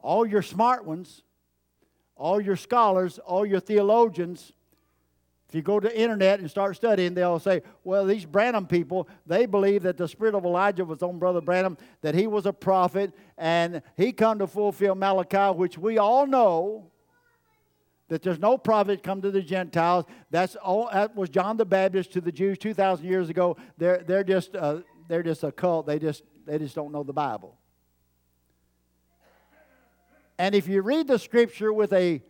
All your smart ones, all your scholars, all your theologians, if you go to the internet and start studying, they'll say, well, these Branham people, they believe that the spirit of Elijah was on Brother Branham, that he was a prophet, and he come to fulfill Malachi, which we all know that there's no prophet come to the Gentiles. That's all. That was John the Baptist to the Jews two thousand years ago. They're they're just uh, they're just a cult. They just they just don't know the Bible. And if you read the scripture with a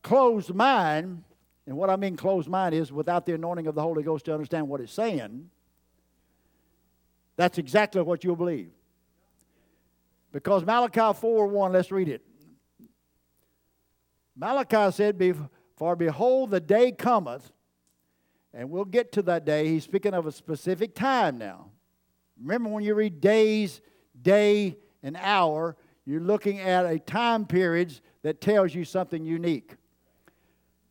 closed mind, and what I mean closed mind is without the anointing of the Holy Ghost to understand what it's saying, that's exactly what you'll believe. Because Malachi four one, let's read it. Malachi said, for behold, the day cometh, and we'll get to that day. He's speaking of a specific time now. Remember, when you read days, day, and hour, you're looking at a time period that tells you something unique.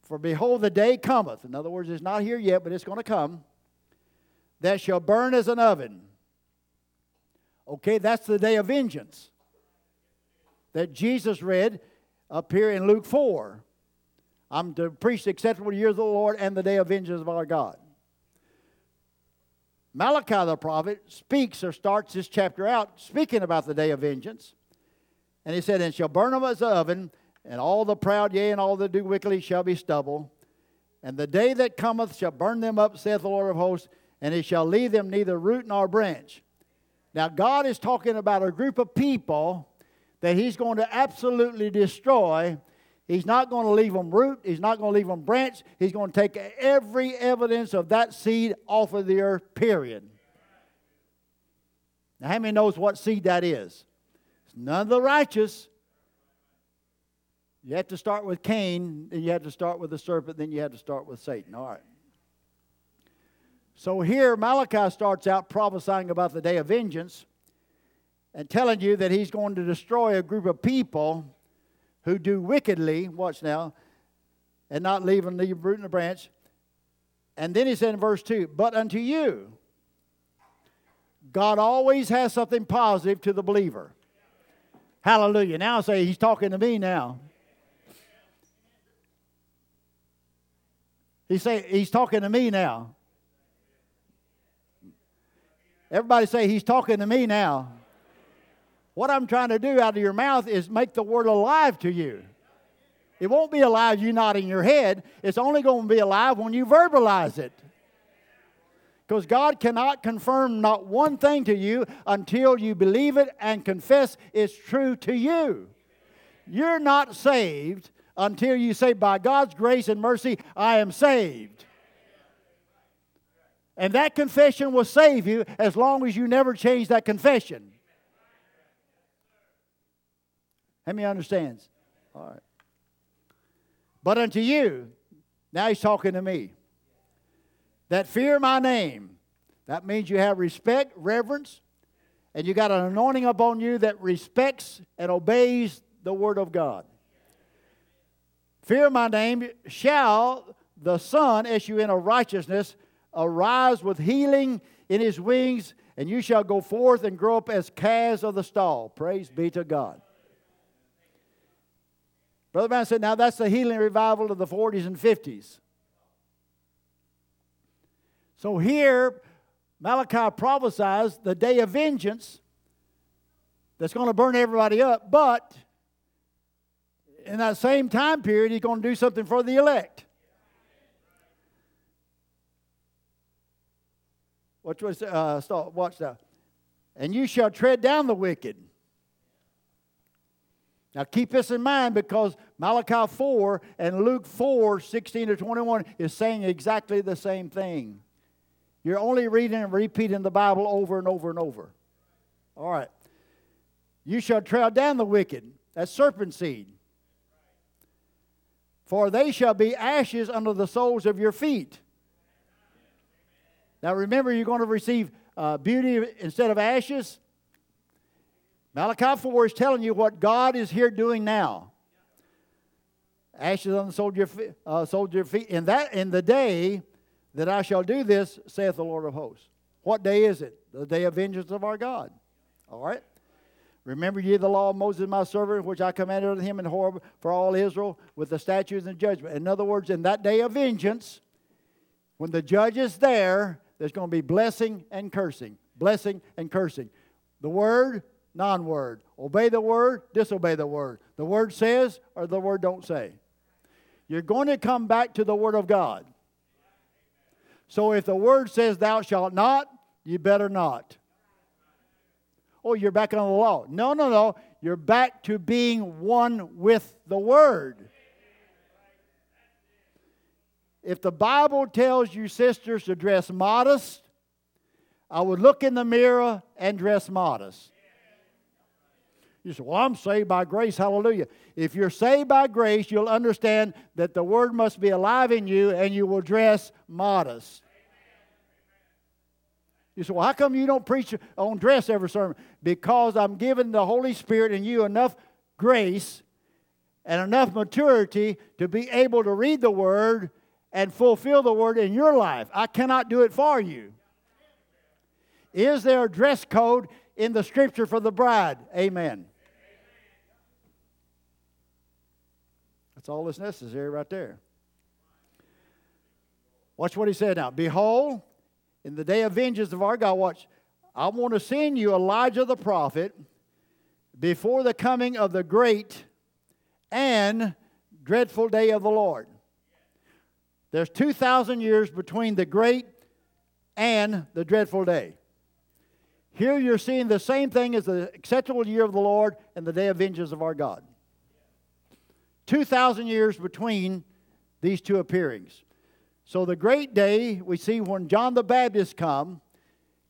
For behold, the day cometh. In other words, it's not here yet, but it's going to come. That shall burn as an oven. Okay, that's the day of vengeance that Jesus read up here in Luke four. I'm to preach the acceptable year of the Lord and the day of vengeance of our God. Malachi the prophet speaks or starts this chapter out speaking about the day of vengeance. And he said, and shall burn them as an oven, and all the proud, yea, and all that do wickedly shall be stubble. And the day that cometh shall burn them up, saith the Lord of hosts, and it shall leave them neither root nor branch. Now, God is talking about a group of people that He's going to absolutely destroy. He's not going to leave them root. He's not going to leave them branch. He's going to take every evidence of that seed off of the earth, period. Now, how many knows what seed that is? It's none of the righteous. You have to start with Cain, then you have to start with the serpent, then you have to start with Satan. All right. So here, Malachi starts out prophesying about the day of vengeance and telling you that he's going to destroy a group of people who do wickedly, watch now, and not leave them the root and the branch. And then he said in verse two, but unto you, God always has something positive to the believer. Hallelujah. Now I say, he's talking to me now. He say, he's talking to me now. Everybody say, he's talking to me now. What I'm trying to do out of your mouth is make the word alive to you. It won't be alive you nodding your head. It's only going to be alive when you verbalize it. Because God cannot confirm not one thing to you until you believe it and confess it's true to you. You're not saved until you say, by God's grace and mercy, I am saved. And that confession will save you as long as you never change that confession. How many understands? All right. But unto you, now he's talking to me, that fear my name. That means you have respect, reverence, and you got an anointing upon you that respects and obeys the word of God. Fear my name, shall the Son, S U N of righteousness, arise with healing in his wings, and you shall go forth and grow up as calves of the stall. Praise be to God. Brother Branham said, now that's the healing revival of the forties and fifties. So here, Malachi prophesies the day of vengeance that's going to burn everybody up, but in that same time period, he's going to do something for the elect. Watch, uh, stop, watch that. And you shall tread down the wicked. Now keep this in mind, because Malachi four and Luke four, sixteen to twenty-one is saying exactly the same thing. You're only reading and repeating the Bible over and over and over. All right. You shall tread down the wicked. That's serpent seed. For they shall be ashes under the soles of your feet. Now remember, you're going to receive uh, beauty instead of ashes. Malachi four is telling you what God is here doing now. Ashes on the soles of your feet, uh, soles of your feet. In that, in the day that I shall do this, saith the Lord of hosts. What day is it? The day of vengeance of our God. All right. Remember ye the law of Moses my servant, which I commanded unto him in Horeb for all Israel, with the statutes and judgment. In other words, in that day of vengeance, when the judge is there, there's going to be blessing and cursing. Blessing and cursing. The word, non-word. Obey the word, disobey the word. The word says or the word don't say. You're going to come back to the word of God. So if the word says thou shalt not, you better not. Oh, you're back on the law. No, no, no. You're back to being one with the word. If the Bible tells you sisters to dress modest, I would look in the mirror and dress modest. You say, well, I'm saved by grace, hallelujah. If you're saved by grace, you'll understand that the word must be alive in you and you will dress modest. You say, well, how come you don't preach on dress every sermon? Because I'm giving the Holy Spirit in you enough grace and enough maturity to be able to read the word and fulfill the word in your life. I cannot do it for you. Is there a dress code in the scripture for the bride? Amen. That's all that's necessary right there. Watch what he said now. Behold, in the day of vengeance of our God, watch, I want to send you Elijah the prophet before the coming of the great and dreadful day of the Lord. There's two thousand years between the great and the dreadful day. Here you're seeing the same thing as the acceptable year of the Lord and the day of vengeance of our God. two thousand years between these two appearings. So the great day we see when John the Baptist come,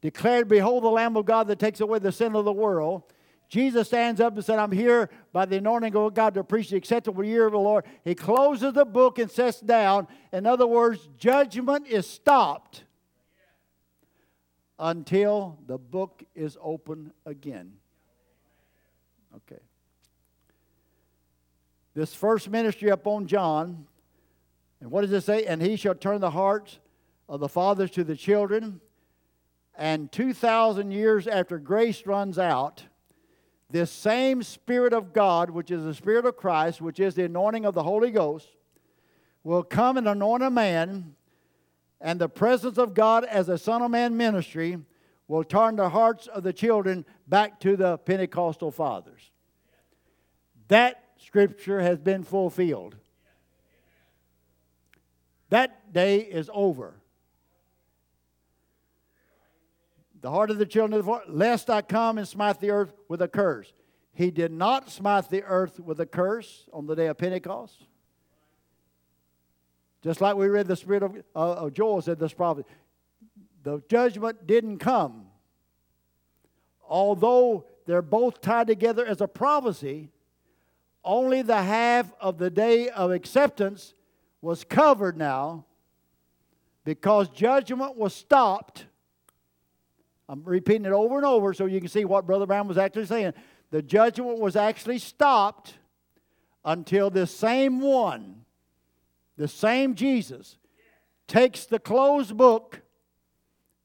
declared, "Behold the Lamb of God that takes away the sin of the world." Jesus stands up and said, "I'm here by the anointing of God to preach the acceptable year of the Lord." He closes the book and sits down. In other words, judgment is stopped until the book is open again. Okay. This first ministry upon John, and what does it say? "And he shall turn the hearts of the fathers to the children." And two thousand years after grace runs out, this same Spirit of God, which is the Spirit of Christ, which is the anointing of the Holy Ghost, will come and anoint a man, and the presence of God as a Son of Man ministry will turn the hearts of the children back to the Pentecostal fathers. That Scripture has been fulfilled. That day is over. The heart of the children of the Lord, lest I come and smite the earth with a curse. He did not smite the earth with a curse on the day of Pentecost. Just like we read the spirit of, uh, of Joel said this prophet. The judgment didn't come. Although they're both tied together as a prophecy, only the half of the day of acceptance was covered now because judgment was stopped. I'm repeating it over and over so you can see what Brother Brown was actually saying. The judgment was actually stopped until this same one, the same Jesus, takes the closed book.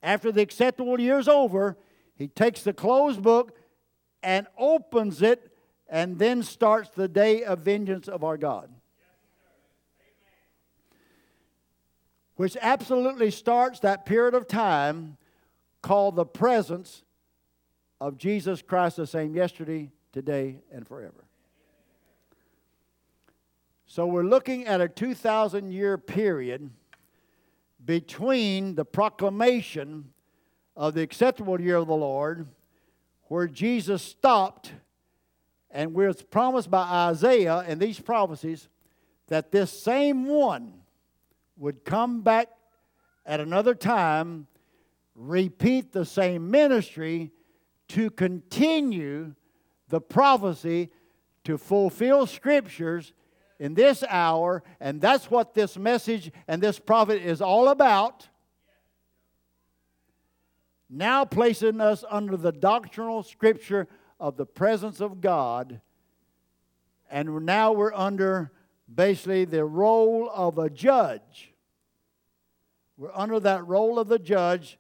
After the acceptable year is over, he takes the closed book and opens it and then starts the day of vengeance of our God. Which absolutely starts that period of time called the presence of Jesus Christ, the same yesterday, today, and forever. So we're looking at a two thousand year period between the proclamation of the acceptable year of the Lord, where Jesus stopped, and we're promised by Isaiah and these prophecies that this same one would come back at another time, repeat the same ministry to continue the prophecy, to fulfill Scriptures in this hour. And that's what this message and this prophet is all about. Now placing us under the doctrinal Scripture of the presence of God. And now we're under basically the role of a judge. We're under that role of the judge,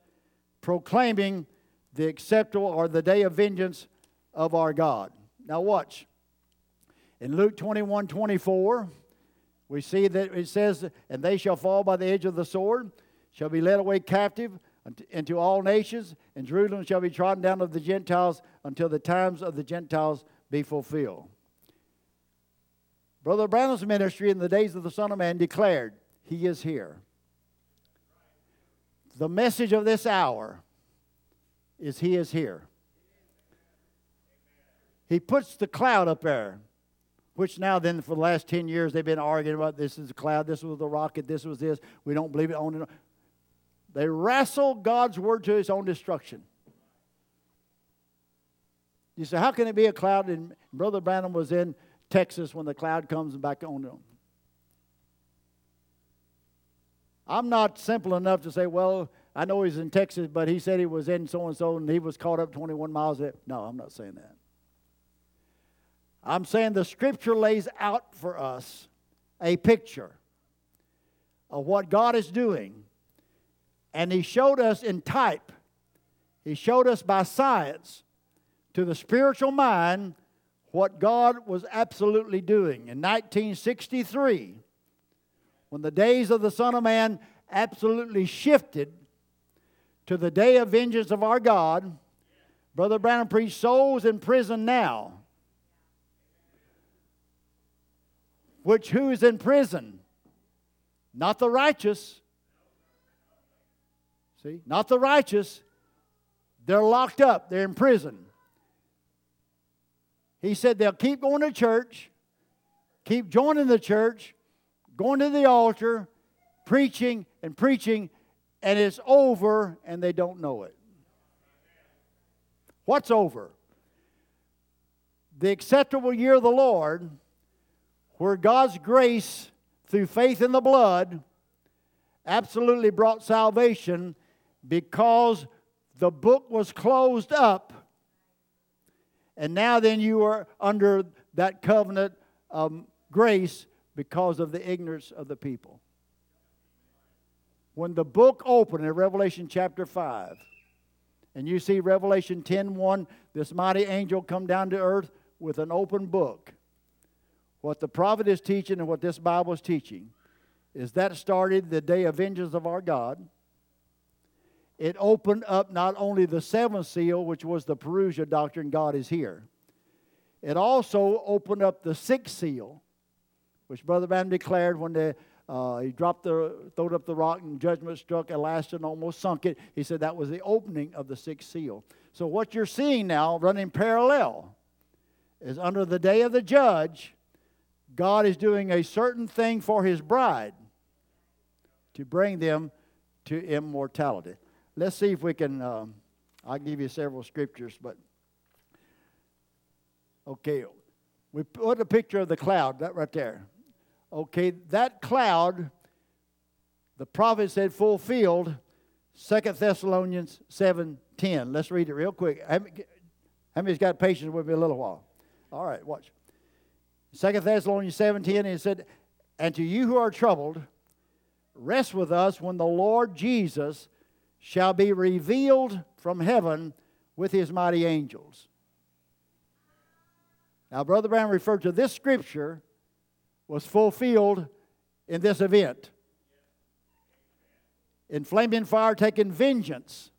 proclaiming the acceptable or the day of vengeance of our God. Now watch. In Luke twenty-one twenty-four, we see that it says, "And they shall fall by the edge of the sword, shall be led away captive into all nations, and Jerusalem shall be trodden down of the Gentiles until the times of the Gentiles be fulfilled." Brother Branham's ministry in the days of the Son of Man declared, "He is here." The message of this hour is He is here. He puts the cloud up there, which now then for the last ten years they've been arguing about, this is a cloud, this was the rocket, this was this, we don't believe it. On and on. They wrestle God's word to His own destruction. You say, how can it be a cloud? And Brother Branham was in Texas when the cloud comes back on them. I'm not simple enough to say, well, I know he's in Texas, but he said he was in so-and-so and he was caught up twenty-one miles. No, I'm not saying that. I'm saying the Scripture lays out for us a picture of what God is doing. And He showed us in type. He showed us by science to the spiritual mind what God was absolutely doing. In nineteen sixty-three... when the days of the Son of Man absolutely shifted to the day of vengeance of our God, Brother Branham preached souls in prison now. Which who is in prison? Not the righteous. See? Not the righteous. They're locked up. They're in prison. He said they'll keep going to church, keep joining the church, going to the altar, preaching and preaching, and it's over, and they don't know it. What's over? The acceptable year of the Lord, where God's grace through faith in the blood absolutely brought salvation, because the book was closed up, and now then you are under that covenant of grace because of the ignorance of the people. When the book opened in Revelation chapter five, and you see Revelation ten one, this mighty angel come down to earth with an open book. What the prophet is teaching and what this Bible is teaching is that started the day of vengeance of our God. It opened up not only the seventh seal, which was the parousia doctrine, God is here. It also opened up the sixth seal, which Brother Branham declared when the, uh, he dropped the, throwed up the rock and judgment struck, it lasted and almost sunk it. He said that was the opening of the sixth seal. So what you're seeing now running parallel is under the day of the judge, God is doing a certain thing for His bride to bring them to immortality. Let's see if we can, um, I'll give you several scriptures, but, okay, we put a picture of the cloud, that right there. Okay, that cloud, the prophet said fulfilled, Second Thessalonians seven ten. Let's read it real quick. How many's got patience with me a little while? All right, watch. Second Thessalonians seven ten, he said, "And to you who are troubled, rest with us when the Lord Jesus shall be revealed from heaven with His mighty angels." Now, Brother Branham referred to this scripture was fulfilled in this event. In flaming fire taking vengeance.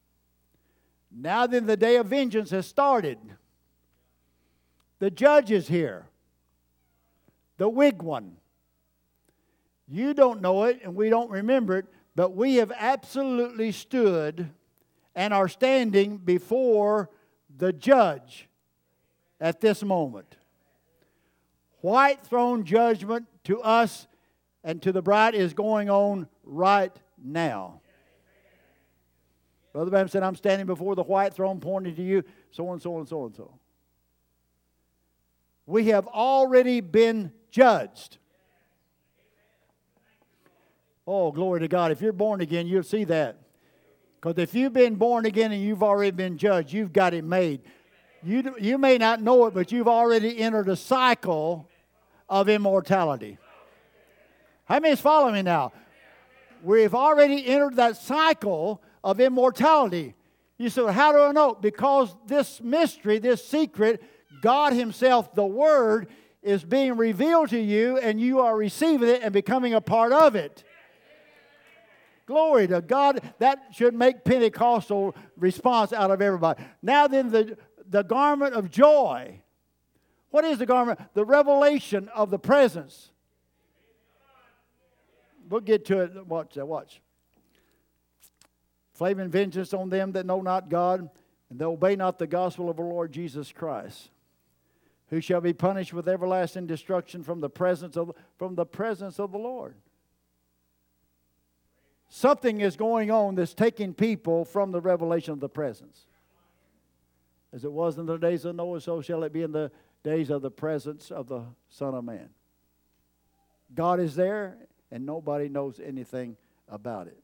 Now then the day of vengeance has started. The judge is here. The wig one. You don't know it and we don't remember it, but we have absolutely stood and are standing before the judge at this moment. White throne judgment to us and to the bride is going on right now. Brother Branham said, I'm standing before the white throne pointing to you, so and so and so and so. We have already been judged. Oh, glory to God. If you're born again, you'll see that. Because if you've been born again and you've already been judged, you've got it made. You, you may not know it, but you've already entered a cycle of immortality. How many is following me now? We've already entered that cycle of immortality. You say, well, how do I know? Because this mystery, this secret, God Himself, the Word, is being revealed to you, and you are receiving it and becoming a part of it. Glory to God. That should make Pentecostal response out of everybody. Now then, the, the garment of joy. What is the garment? The revelation of the presence. We'll get to it. Watch that. Watch. Flaming vengeance on them that know not God, and they obey not the gospel of our Lord Jesus Christ, who shall be punished with everlasting destruction from the presence of, from the presence of the Lord. Something is going on that's taking people from the revelation of the presence. As it was in the days of Noah, so shall it be in the days of the presence of the Son of Man. God is there, and nobody knows anything about it.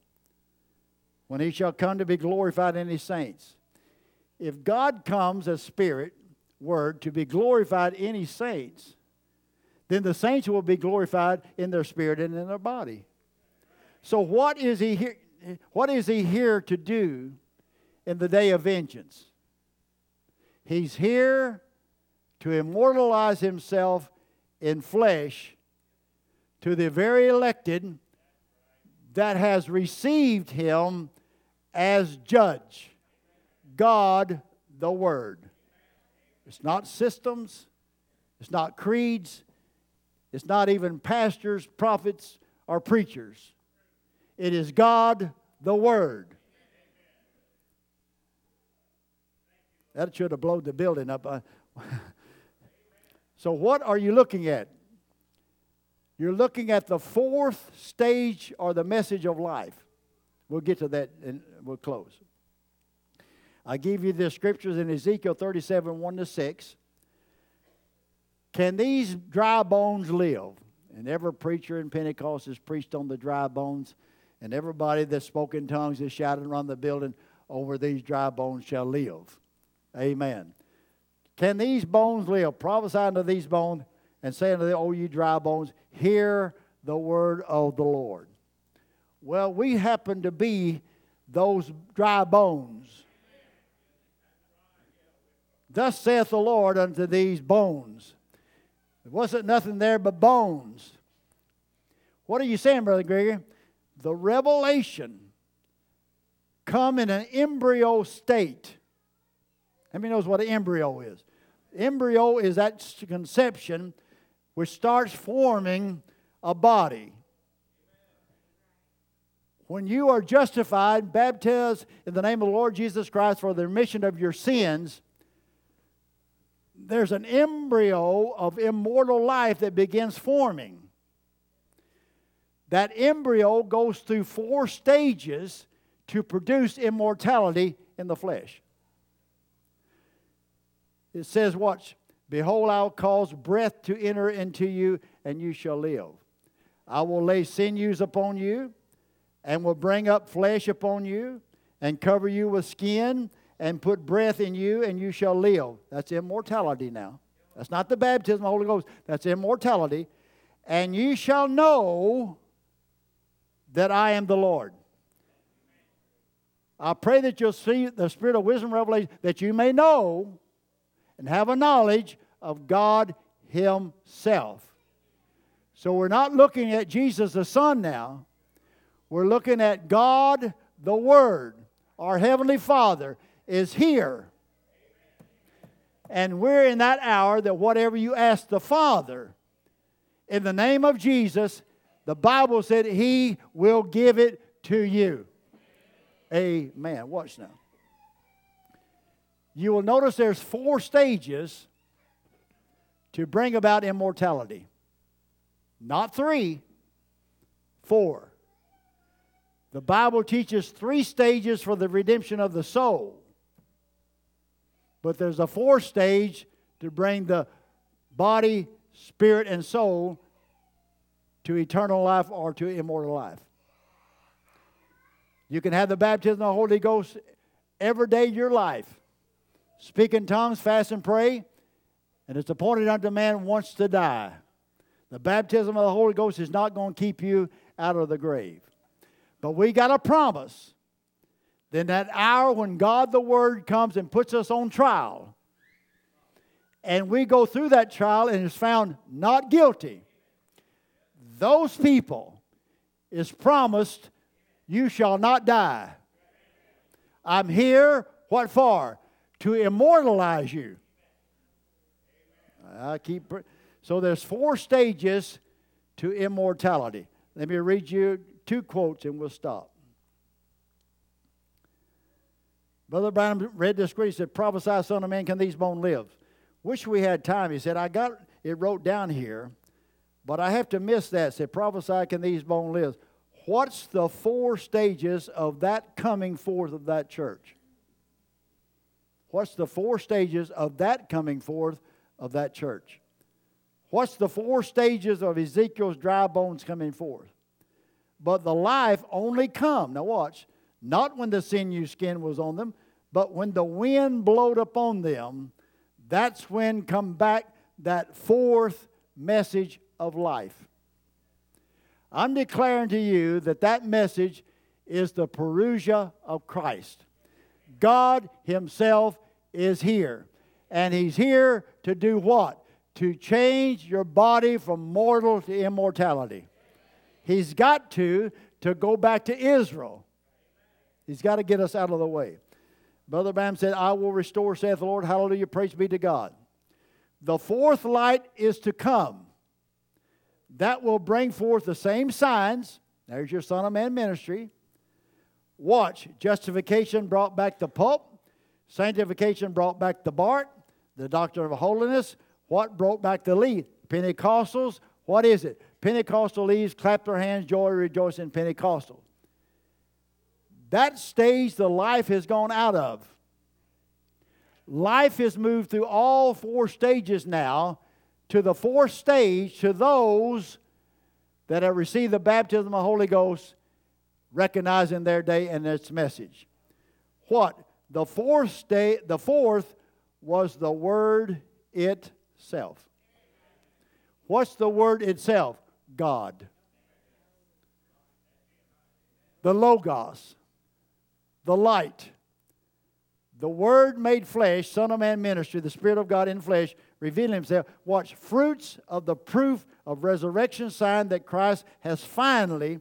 When He shall come to be glorified in His saints. If God comes as Spirit, Word, to be glorified in His saints, then the saints will be glorified in their spirit and in their body. So what is He here, what is He here to do in the day of vengeance? He's here to immortalize Himself in flesh to the very elected that has received Him as judge. God the Word. It's not systems. It's not creeds. It's not even pastors, prophets, or preachers. It is God the Word. That should have blown the building up. So what are you looking at? You're looking at the fourth stage or the message of life. We'll get to that and we'll close. I give you the scriptures in Ezekiel thirty-seven, one to six. Can these dry bones live? And every preacher in Pentecost has preached on the dry bones. And everybody that spoke in tongues is shouting around the building, over these dry bones shall live. Amen. Can these bones live? Prophesy unto these bones, and say unto them, O ye dry bones, hear the word of the Lord. Well, we happen to be those dry bones. Thus saith the Lord unto these bones. There wasn't nothing there but bones. What are you saying, Brother Gregory? The revelation come in an embryo state. Everybody knows what an embryo is. Embryo is that conception which starts forming a body. When you are justified, baptized in the name of the Lord Jesus Christ for the remission of your sins, there's an embryo of immortal life that begins forming. That embryo goes through four stages to produce immortality in the flesh. It says, watch, behold, I'll cause breath to enter into you, and you shall live. I will lay sinews upon you, and will bring up flesh upon you, and cover you with skin, and put breath in you, and you shall live. That's immortality now. That's not the baptism of the Holy Ghost. That's immortality. And you shall know that I am the Lord. I pray that you'll see the spirit of wisdom, revelation, that you may know and have a knowledge of God Himself. So we're not looking at Jesus the Son now. We're looking at God the Word. Our Heavenly Father is here. And we're in that hour that whatever you ask the Father, in the name of Jesus, the Bible said He will give it to you. Amen. Watch now. You will notice there's four stages to bring about immortality. Not three, four. The Bible teaches three stages for the redemption of the soul. But there's a fourth stage to bring the body, spirit, and soul to eternal life or to immortal life. You can have the baptism of the Holy Ghost every day of your life. Speak in tongues, fast and pray, and it's appointed unto man once to die. The baptism of the Holy Ghost is not going to keep you out of the grave. But we got a promise that in that hour when God the Word comes and puts us on trial, and we go through that trial and is found not guilty, those people is promised, you shall not die. I'm here, what for? To immortalize you. I keep pre- so there's four stages to immortality. Let me read you two quotes and we'll stop. Brother Branham read this scripture. He said, "Prophesy, Son of Man, can these bones live?" Wish we had time. He said, "I got it wrote down here, but I have to miss that." He said, "Prophesy, can these bones live?" What's the four stages of that coming forth of that church? What's the four stages of that coming forth of that church? What's the four stages of Ezekiel's dry bones coming forth? But the life only come, now watch, not when the sinew skin was on them, but when the wind blowed upon them, that's when come back that fourth message of life. I'm declaring to you that that message is the parousia of Christ. God Himself is here. And He's here to do what? To change your body from mortal to immortality. He's got to, to go back to Israel. He's got to get us out of the way. Brother Bam said, "I will restore, saith the Lord." Hallelujah. Praise be to God. The fourth light is to come. That will bring forth the same signs. There's your Son of Man ministry. Watch, justification brought back the pulp, Sanctification brought back the Bart, the doctrine of holiness. What brought back the lead? Pentecostals. What is it? Pentecostal leads clap their hands, joy, rejoice in Pentecostal. That stage the life has gone out of. Life has moved through all four stages now to the fourth stage, to those that have received the baptism of the Holy Ghost, recognizing their day and its message. What? The fourth stage, the fourth was the Word itself. What's the Word itself? God. The Logos. The light. The Word made flesh, Son of Man ministry, the Spirit of God in flesh, revealing Himself. Watch, fruits of the proof of resurrection sign that Christ has finally,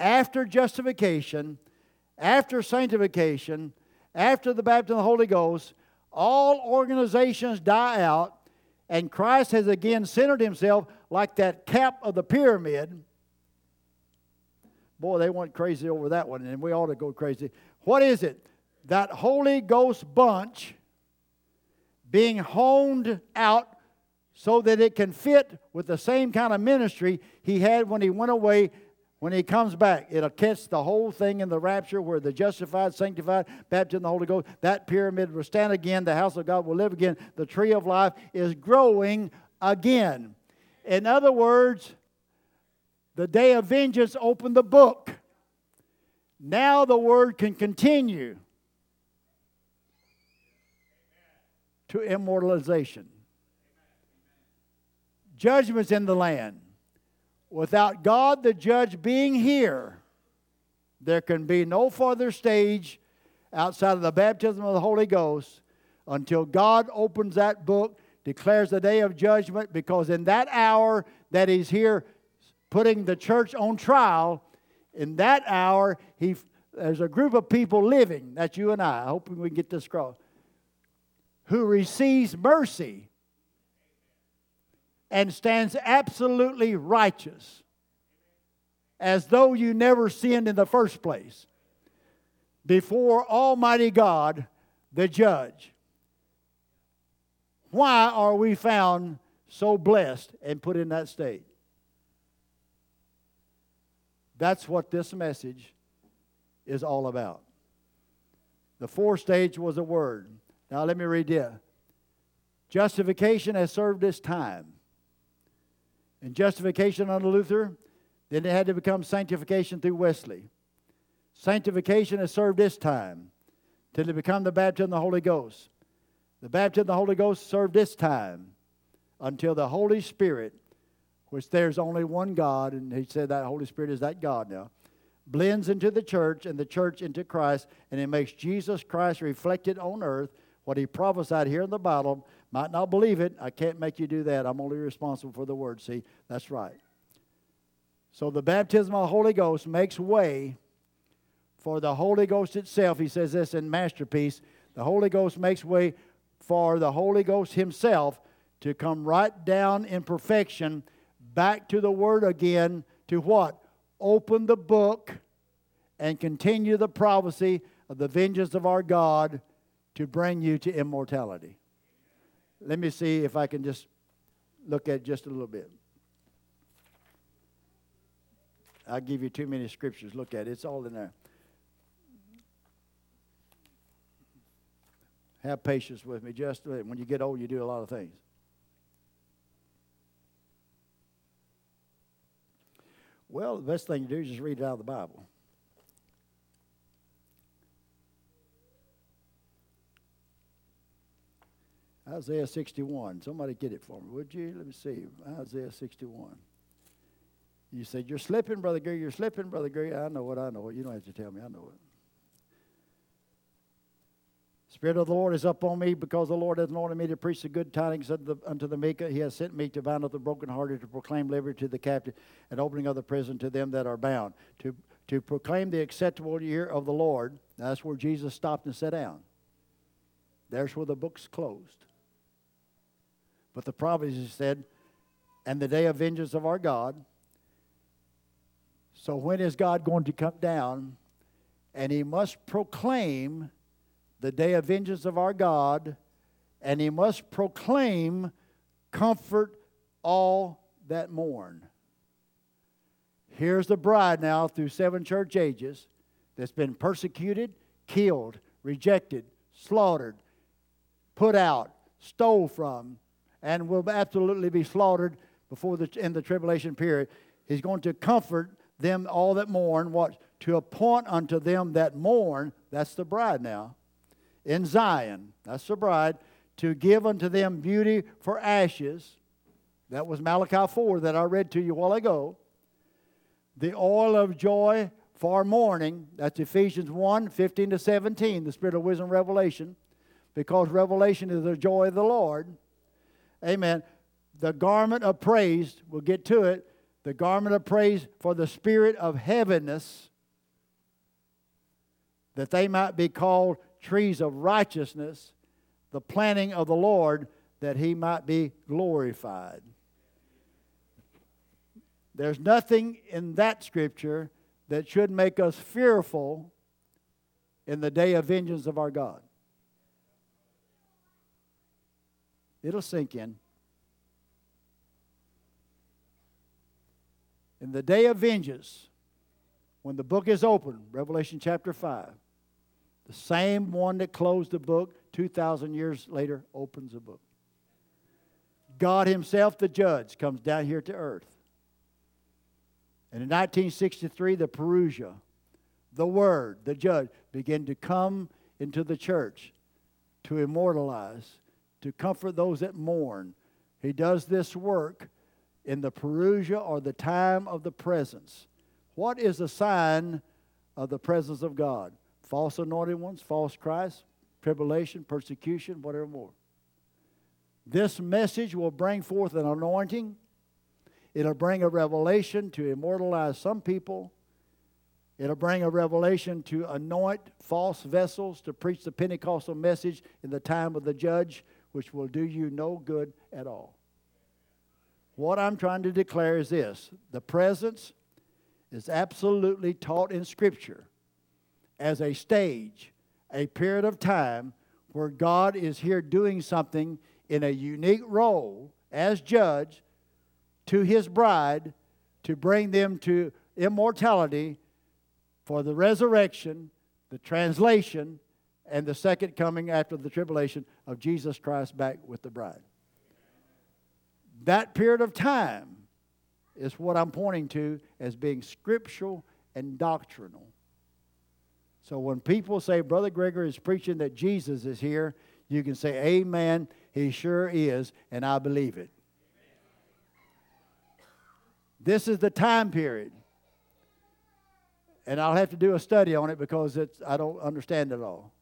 after justification, after sanctification, after the baptism of the Holy Ghost, all organizations die out, and Christ has again centered Himself like that cap of the pyramid. Boy, they went crazy over that one, and we ought to go crazy. What is it? That Holy Ghost bunch being honed out so that it can fit with the same kind of ministry He had when He went away. When He comes back, it'll catch the whole thing in the rapture where the justified, sanctified, baptized in the Holy Ghost, that pyramid will stand again, the house of God will live again, the tree of life is growing again. In other words, the day of vengeance opened the book. Now the Word can continue to immortalization. Judgment's in the land. Without God the judge being here, there can be no further stage outside of the baptism of the Holy Ghost until God opens that book, declares the day of judgment, because in that hour that He's here putting the church on trial, in that hour he there's a group of people living, that's you and I, I hope we can get this across, who receives mercy and stands absolutely righteous, as though you never sinned in the first place, before Almighty God, the Judge. Why are we found so blessed and put in that state? That's what this message is all about. The fourth stage was the Word. Now let me read this. Justification has served its time. And justification under Luther, then it had to become sanctification through Wesley. Sanctification has served its time till it become the baptism of the Holy Ghost. The baptism of the Holy Ghost served its time until the Holy Spirit, which there's only one God, and he said that Holy Spirit is that God now, blends into the church and the church into Christ, and it makes Jesus Christ reflected on earth, what He prophesied here in the Bible. Might not believe it. I can't make you do that. I'm only responsible for the Word. See, that's right. So the baptism of the Holy Ghost makes way for the Holy Ghost itself. He says this in Masterpiece. The Holy Ghost makes way for the Holy Ghost Himself to come right down in perfection back to the Word again to what? Open the book and continue the prophecy of the vengeance of our God to bring you to immortality. Let me see if I can just look at it just a little bit. I'll give you too many scriptures. Look at it. It's all in there. Have patience with me. Just when you get old, you do a lot of things. Well, the best thing to do is just read it out of the Bible. Isaiah sixty-one. Somebody get it for me, would you? Let me see. Isaiah sixty-one. You said, you're slipping, Brother Gary. You're slipping, Brother Gary. I know what I know. You don't have to tell me. I know it. Spirit of the Lord is upon me because the Lord has anointed me to preach the good tidings unto the, unto the meek. He has sent me to bind up the brokenhearted, to proclaim liberty to the captive, and opening of the prison to them that are bound. To, to proclaim the acceptable year of the Lord. Now, that's where Jesus stopped and sat down. There's where the book's closed. But the prophecy said, and the day of vengeance of our God. So when is God going to come down? And He must proclaim the day of vengeance of our God, and he must proclaim, comfort all that mourn. Here's the bride now through seven church ages that's been persecuted, killed, rejected, slaughtered, put out, stole from, and will absolutely be slaughtered before the in the tribulation period. He's going to comfort them all that mourn, what? To appoint unto them that mourn, that's the bride now, in Zion, that's the bride, to give unto them beauty for ashes. That was Malachi four that I read to you a while ago. The oil of joy for mourning, that's Ephesians one, fifteen to seventeen, the spirit of wisdom, revelation, because revelation is the joy of the Lord. Amen. The garment of praise, we'll get to it, the garment of praise for the spirit of heaviness, that they might be called trees of righteousness, the planting of the Lord, that he might be glorified. There's nothing in that scripture that should make us fearful in the day of vengeance of our God. It'll sink in. In the day of vengeance, when the book is open, Revelation chapter five, the same one that closed the book two thousand years later opens the book. God himself, the judge, comes down here to earth. And in nineteen sixty-three, the parousia, the word, the judge, began to come into the church to immortalize, to comfort those that mourn. He does this work in the parousia, or the time of the presence. What is the sign of the presence of God? False anointed ones, false Christ, tribulation, persecution, whatever more. This message will bring forth an anointing. It'll bring a revelation to immortalize some people. It'll bring a revelation to anoint false vessels to preach the Pentecostal message in the time of the judge, which will do you no good at all. What I'm trying to declare is this: the presence is absolutely taught in Scripture as a stage, a period of time where God is here doing something in a unique role as judge to his bride, to bring them to immortality for the resurrection, the translation, and the second coming after the tribulation of Jesus Christ back with the bride. That period of time is what I'm pointing to as being scriptural and doctrinal. So when people say, Brother Gregory is preaching that Jesus is here, you can say, amen, he sure is, and I believe it. This is the time period. And I'll have to do a study on it because it's, I don't understand it all.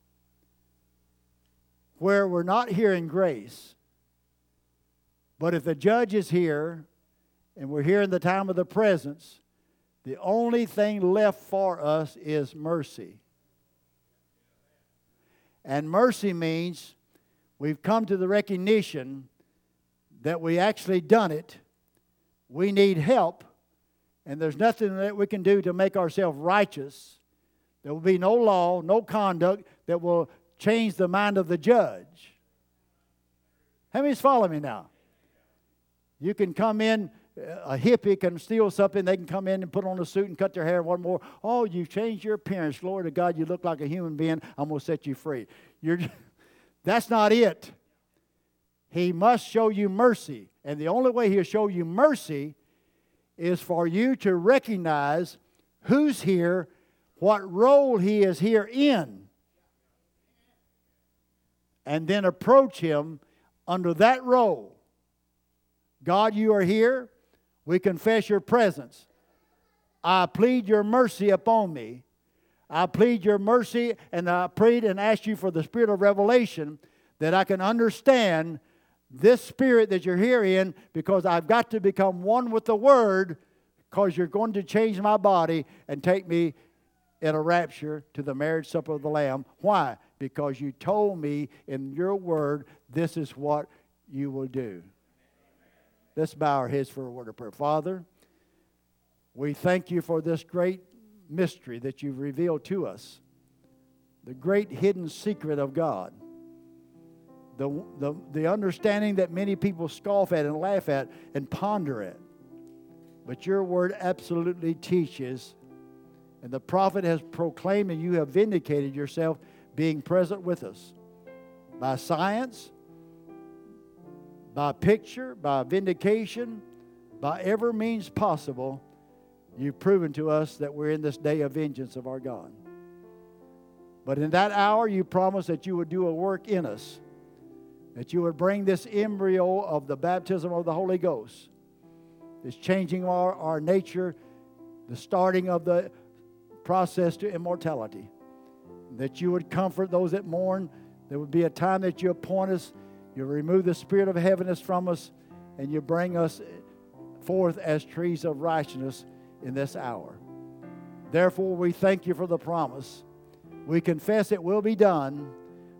Where we're not hearing grace. But if the judge is here and we're here in the time of the presence, the only thing left for us is mercy. And mercy means we've come to the recognition that we actually done it. We need help, and there's nothing that we can do to make ourselves righteous. There will be no law, no conduct that will change the mind of the judge. How many's follow me now? You can come in, a hippie can steal something, they can come in and put on a suit and cut their hair one more. Oh, you changed your appearance. Glory to God, you look like a human being. I'm going to set you free. You're, that's not it. He must show you mercy. And the only way he'll show you mercy is for you to recognize who's here, what role he is here in, and then approach him under that role. God, you are here. We confess your presence. I plead your mercy upon me. I plead your mercy, and I plead and ask you for the spirit of revelation that I can understand this spirit that you're here in, because I've got to become one with the Word, because you're going to change my body and take me in a rapture to the marriage supper of the Lamb. Why? Because you told me in your Word this is what you will do. Let's bow our heads for a word of prayer. Father, we thank you for this great mystery that you've revealed to us. the great hidden secret of God, the, the, the understanding that many people scoff at and laugh at and ponder at. But your word absolutely teaches, and the prophet has proclaimed, and you have vindicated yourself being present with us by science, by picture, by vindication, by every means possible. You've proven to us that we're in this day of vengeance of our God. But in that hour, you promised that you would do a work in us, that you would bring this embryo of the baptism of the Holy Ghost, this changing our, our nature, the starting of the process to immortality, that you would comfort those that mourn. There would be a time that you appoint us, you remove the spirit of heaviness from us, and you bring us forth as trees of righteousness in this hour. Therefore, we thank you for the promise. We confess it will be done.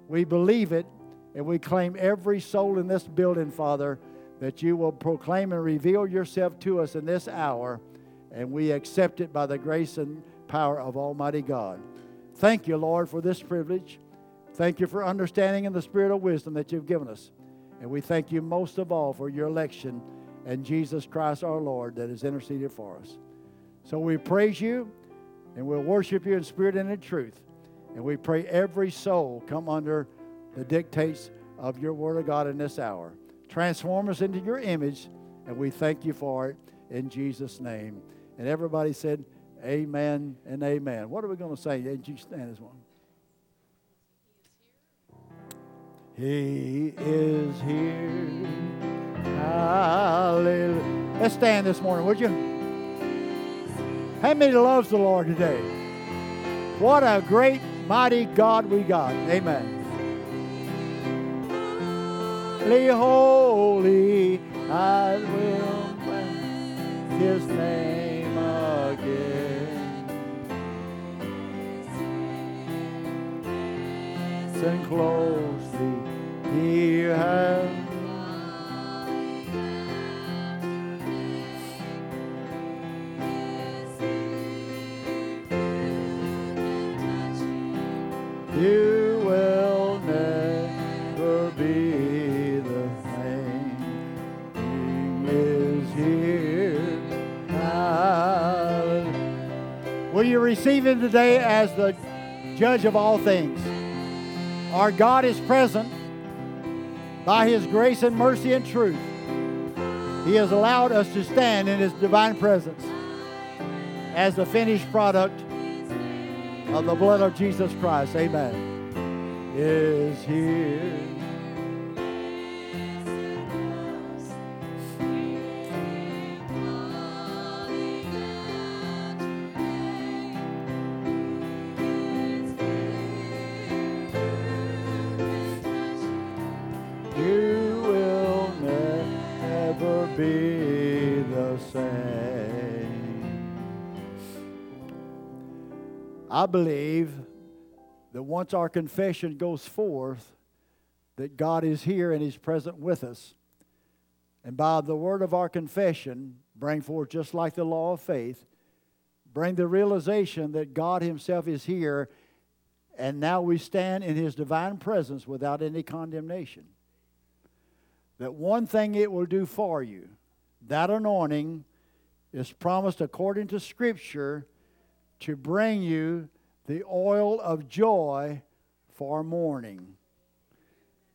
We believe it, and we claim every soul in this building, Father, that you will proclaim and reveal yourself to us in this hour, and we accept it by the grace and power of Almighty God. Thank you, Lord, for this privilege. Thank you for understanding and the spirit of wisdom that you've given us. And we thank you most of all for your election and Jesus Christ our Lord that has interceded for us. So we praise you, and we'll worship you in spirit and in truth. And we pray every soul come under the dictates of your word of God in this hour. Transform us into your image, and we thank you for it in Jesus' name. And everybody said amen and amen. What are we going to say? Did you stand as one? He is here. Hallelujah. Let's stand this morning, would you? How many loves the Lord today? What a great, mighty God we got. Amen. Holy, holy, I will bless his name again. Listen closely, hear him. You will never be the same. King is here. Hallelujah. Will you receive him today as the judge of all things? Our God is present by his grace and mercy and truth. He has allowed us to stand in his divine presence as the finished product of the blood of Jesus Christ. Amen. Is here. You will never be the same. I believe that once our confession goes forth, that God is here and he's present with us. And by the word of our confession, bring forth just like the law of faith, bring the realization that God himself is here, and now we stand in his divine presence without any condemnation. That one thing it will do for you, that anointing is promised according to Scripture to bring you the oil of joy for mourning.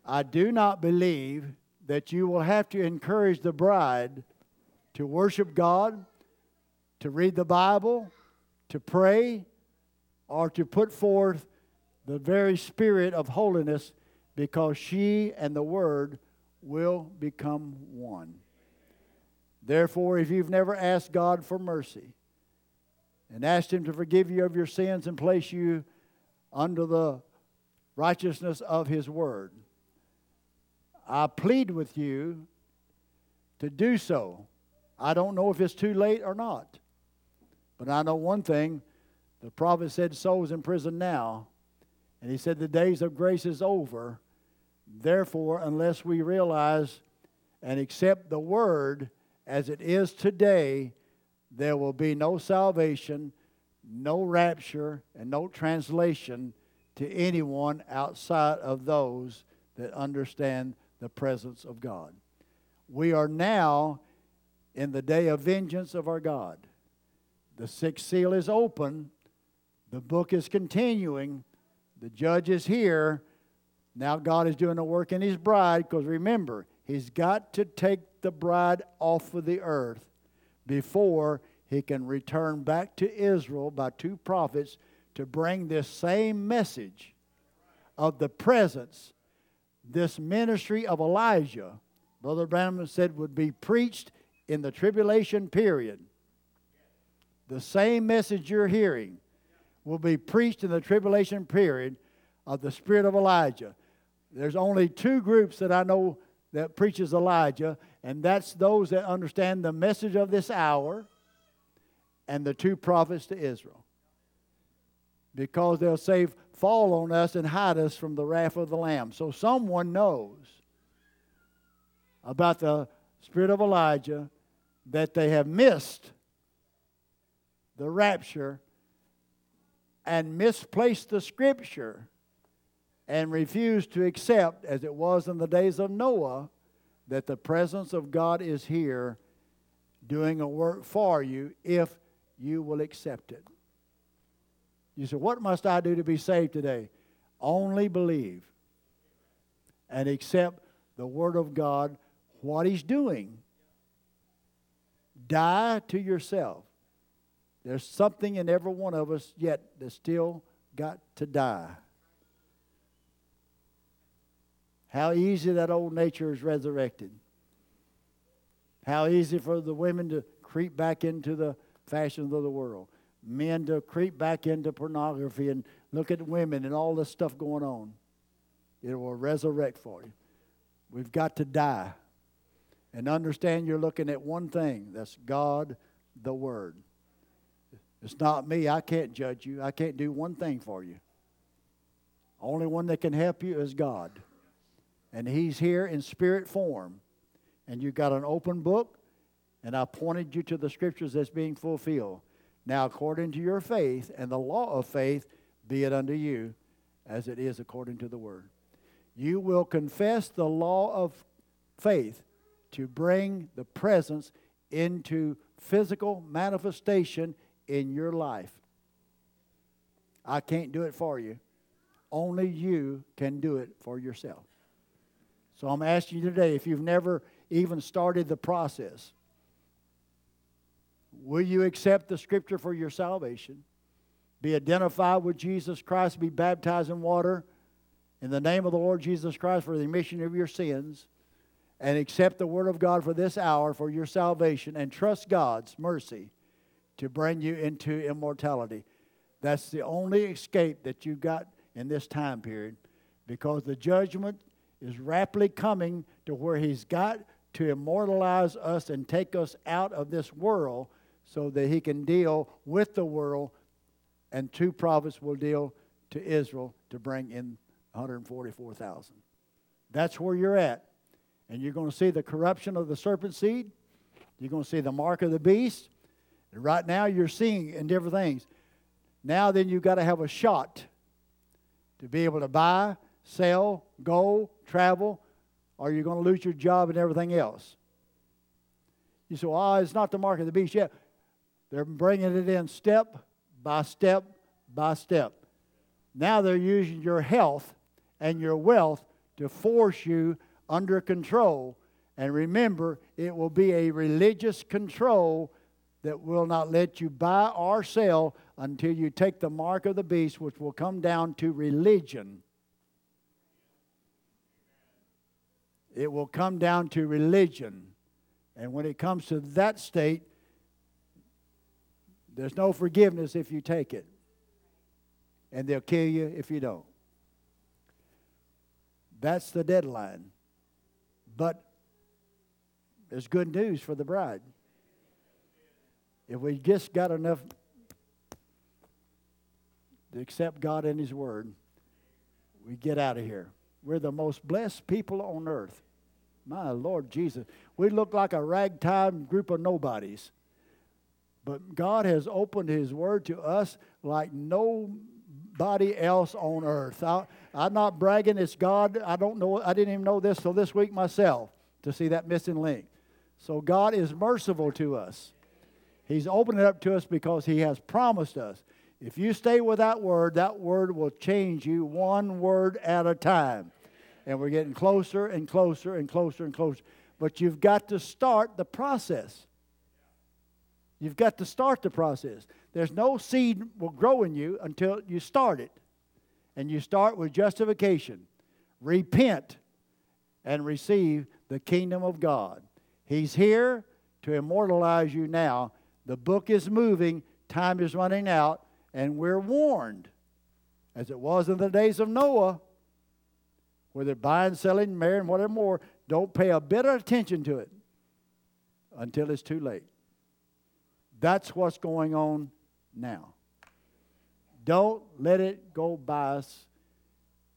I do not believe that you will have to encourage the bride to worship God, to read the Bible, to pray, or to put forth the very spirit of holiness, because she and the Word will become one. Therefore, if you've never asked God for mercy, and asked him to forgive you of your sins and place you under the righteousness of his word, I plead with you to do so. I don't know if it's too late or not, but I know one thing. The prophet said, "Souls in prison now," and he said, "The days of grace is over." Therefore, unless we realize and accept the word as it is today, there will be no salvation, no rapture, and no translation to anyone outside of those that understand the presence of God. We are now in the day of vengeance of our God. The sixth seal is open. The book is continuing. The judge is here. Now God is doing a work in his bride, because remember, he's got to take the bride off of the earth before he can return back to Israel by two prophets to bring this same message of the presence, this ministry of Elijah, Brother Branham said, would be preached in the tribulation period. The same message you're hearing will be preached in the tribulation period of the spirit of Elijah. There's only two groups that I know that preaches Elijah, and that's those that understand the message of this hour and the two prophets to Israel. Because they'll say, fall on us and hide us from the wrath of the Lamb. So someone knows about the spirit of Elijah, that they have missed the rapture and misplaced the scripture and refused to accept, as it was in the days of Noah, that the presence of God is here doing a work for you if you will accept it. You say, what must I do to be saved today? Only believe and accept the Word of God, what He's doing. Die to yourself. There's something in every one of us yet that's still got to die. How easy that old nature is resurrected. How easy for the women to creep back into the fashions of the world. Men to creep back into pornography and look at women and all this stuff going on. It will resurrect for you. We've got to die and understand you're looking at one thing. That's God, the Word. It's not me. I can't judge you. I can't do one thing for you. Only one that can help you is God. And He's here in spirit form. And you've got an open book, and I pointed you to the scriptures that's being fulfilled. Now, according to your faith and the law of faith, be it unto you as it is according to the Word. You will confess the law of faith to bring the presence into physical manifestation in your life. I can't do it for you. Only you can do it for yourself. So I'm asking you today, if you've never even started the process, will you accept the scripture for your salvation? Be identified with Jesus Christ. Be baptized in water in the name of the Lord Jesus Christ for the remission of your sins. And accept the Word of God for this hour for your salvation. And trust God's mercy to bring you into immortality. That's the only escape that you got in this time period. Because the judgment is rapidly coming to where He's got to immortalize us and take us out of this world, so that He can deal with the world, and two prophets will deal to Israel to bring in one hundred forty-four thousand. That's where you're at. And you're going to see the corruption of the serpent seed. You're going to see the mark of the beast. And right now you're seeing in different things. Now then you've got to have a shot to be able to buy, sell, go, travel, or you're going to lose your job and everything else. You say, well, it's not the mark of the beast yet. They're bringing it in step by step by step. Now they're using your health and your wealth to force you under control. And remember, it will be a religious control that will not let you buy or sell until you take the mark of the beast, which will come down to religion. It will come down to religion. And when it comes to that state, there's no forgiveness if you take it. And they'll kill you if you don't. That's the deadline. But there's good news for the bride. If we just got enough to accept God and His Word, we get out of here. We're the most blessed people on earth. My Lord Jesus. We look like a ragtime group of nobodies. But God has opened His Word to us like no anybody else on earth. I, I'm not bragging. It's God. I don't know. I didn't even know this till this week myself to see that missing link. So God is merciful to us. He's opened it up to us because He has promised us. If you stay with that word, that word will change you one word at a time. And we're getting closer and closer and closer and closer. But you've got to start the process. You've got to start the process. There's no seed will grow in you until you start it. And you start with justification. Repent and receive the kingdom of God. He's here to immortalize you now. The book is moving. Time is running out. And we're warned, as it was in the days of Noah, whether buying, selling, marrying, whatever more, don't pay a bit of attention to it until it's too late. That's what's going on now. Don't let it go by us.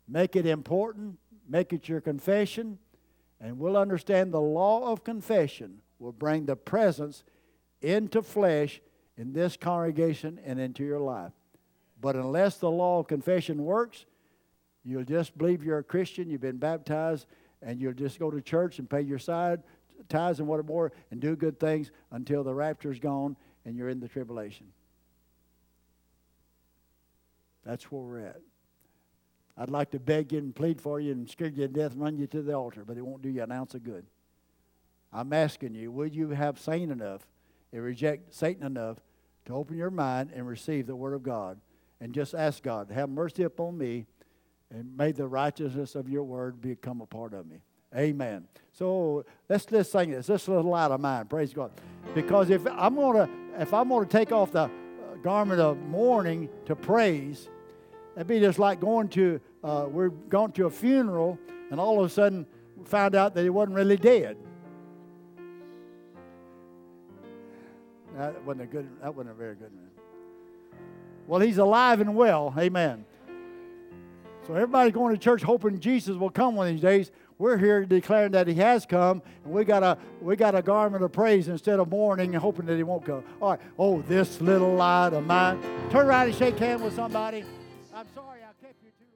Make it important. Make it your confession. And we'll understand the law of confession will bring the presence into flesh in this congregation and into your life. But unless the law of confession works, you'll just believe you're a Christian, you've been baptized, and you'll just go to church and pay your side tithes and whatever more and do good things until the rapture's gone and you're in the tribulation. That's where we're at. I'd like to beg you and plead for you and scare you to death and run you to the altar, but it won't do you an ounce of good. I'm asking you, will you have sane enough and reject Satan enough to open your mind and receive the Word of God? And just ask God, have mercy upon me, and may the righteousness of your Word become a part of me. Amen. So let's let's sing this. This little light of mine, praise God. Because if I'm gonna if I'm gonna take off the garment of mourning to praise, that'd be just like going to uh, we're going to a funeral and all of a sudden found out that he wasn't really dead. That wasn't a good. That wasn't a very good man. Well, he's alive and well. Amen. So everybody's going to church hoping Jesus will come one of these days. We're here declaring that He has come, and we got a we got a garment of praise instead of mourning and hoping that He won't come. All right. Oh, this little light of mine. Turn around and shake hands with somebody. I'm sorry I kept you too.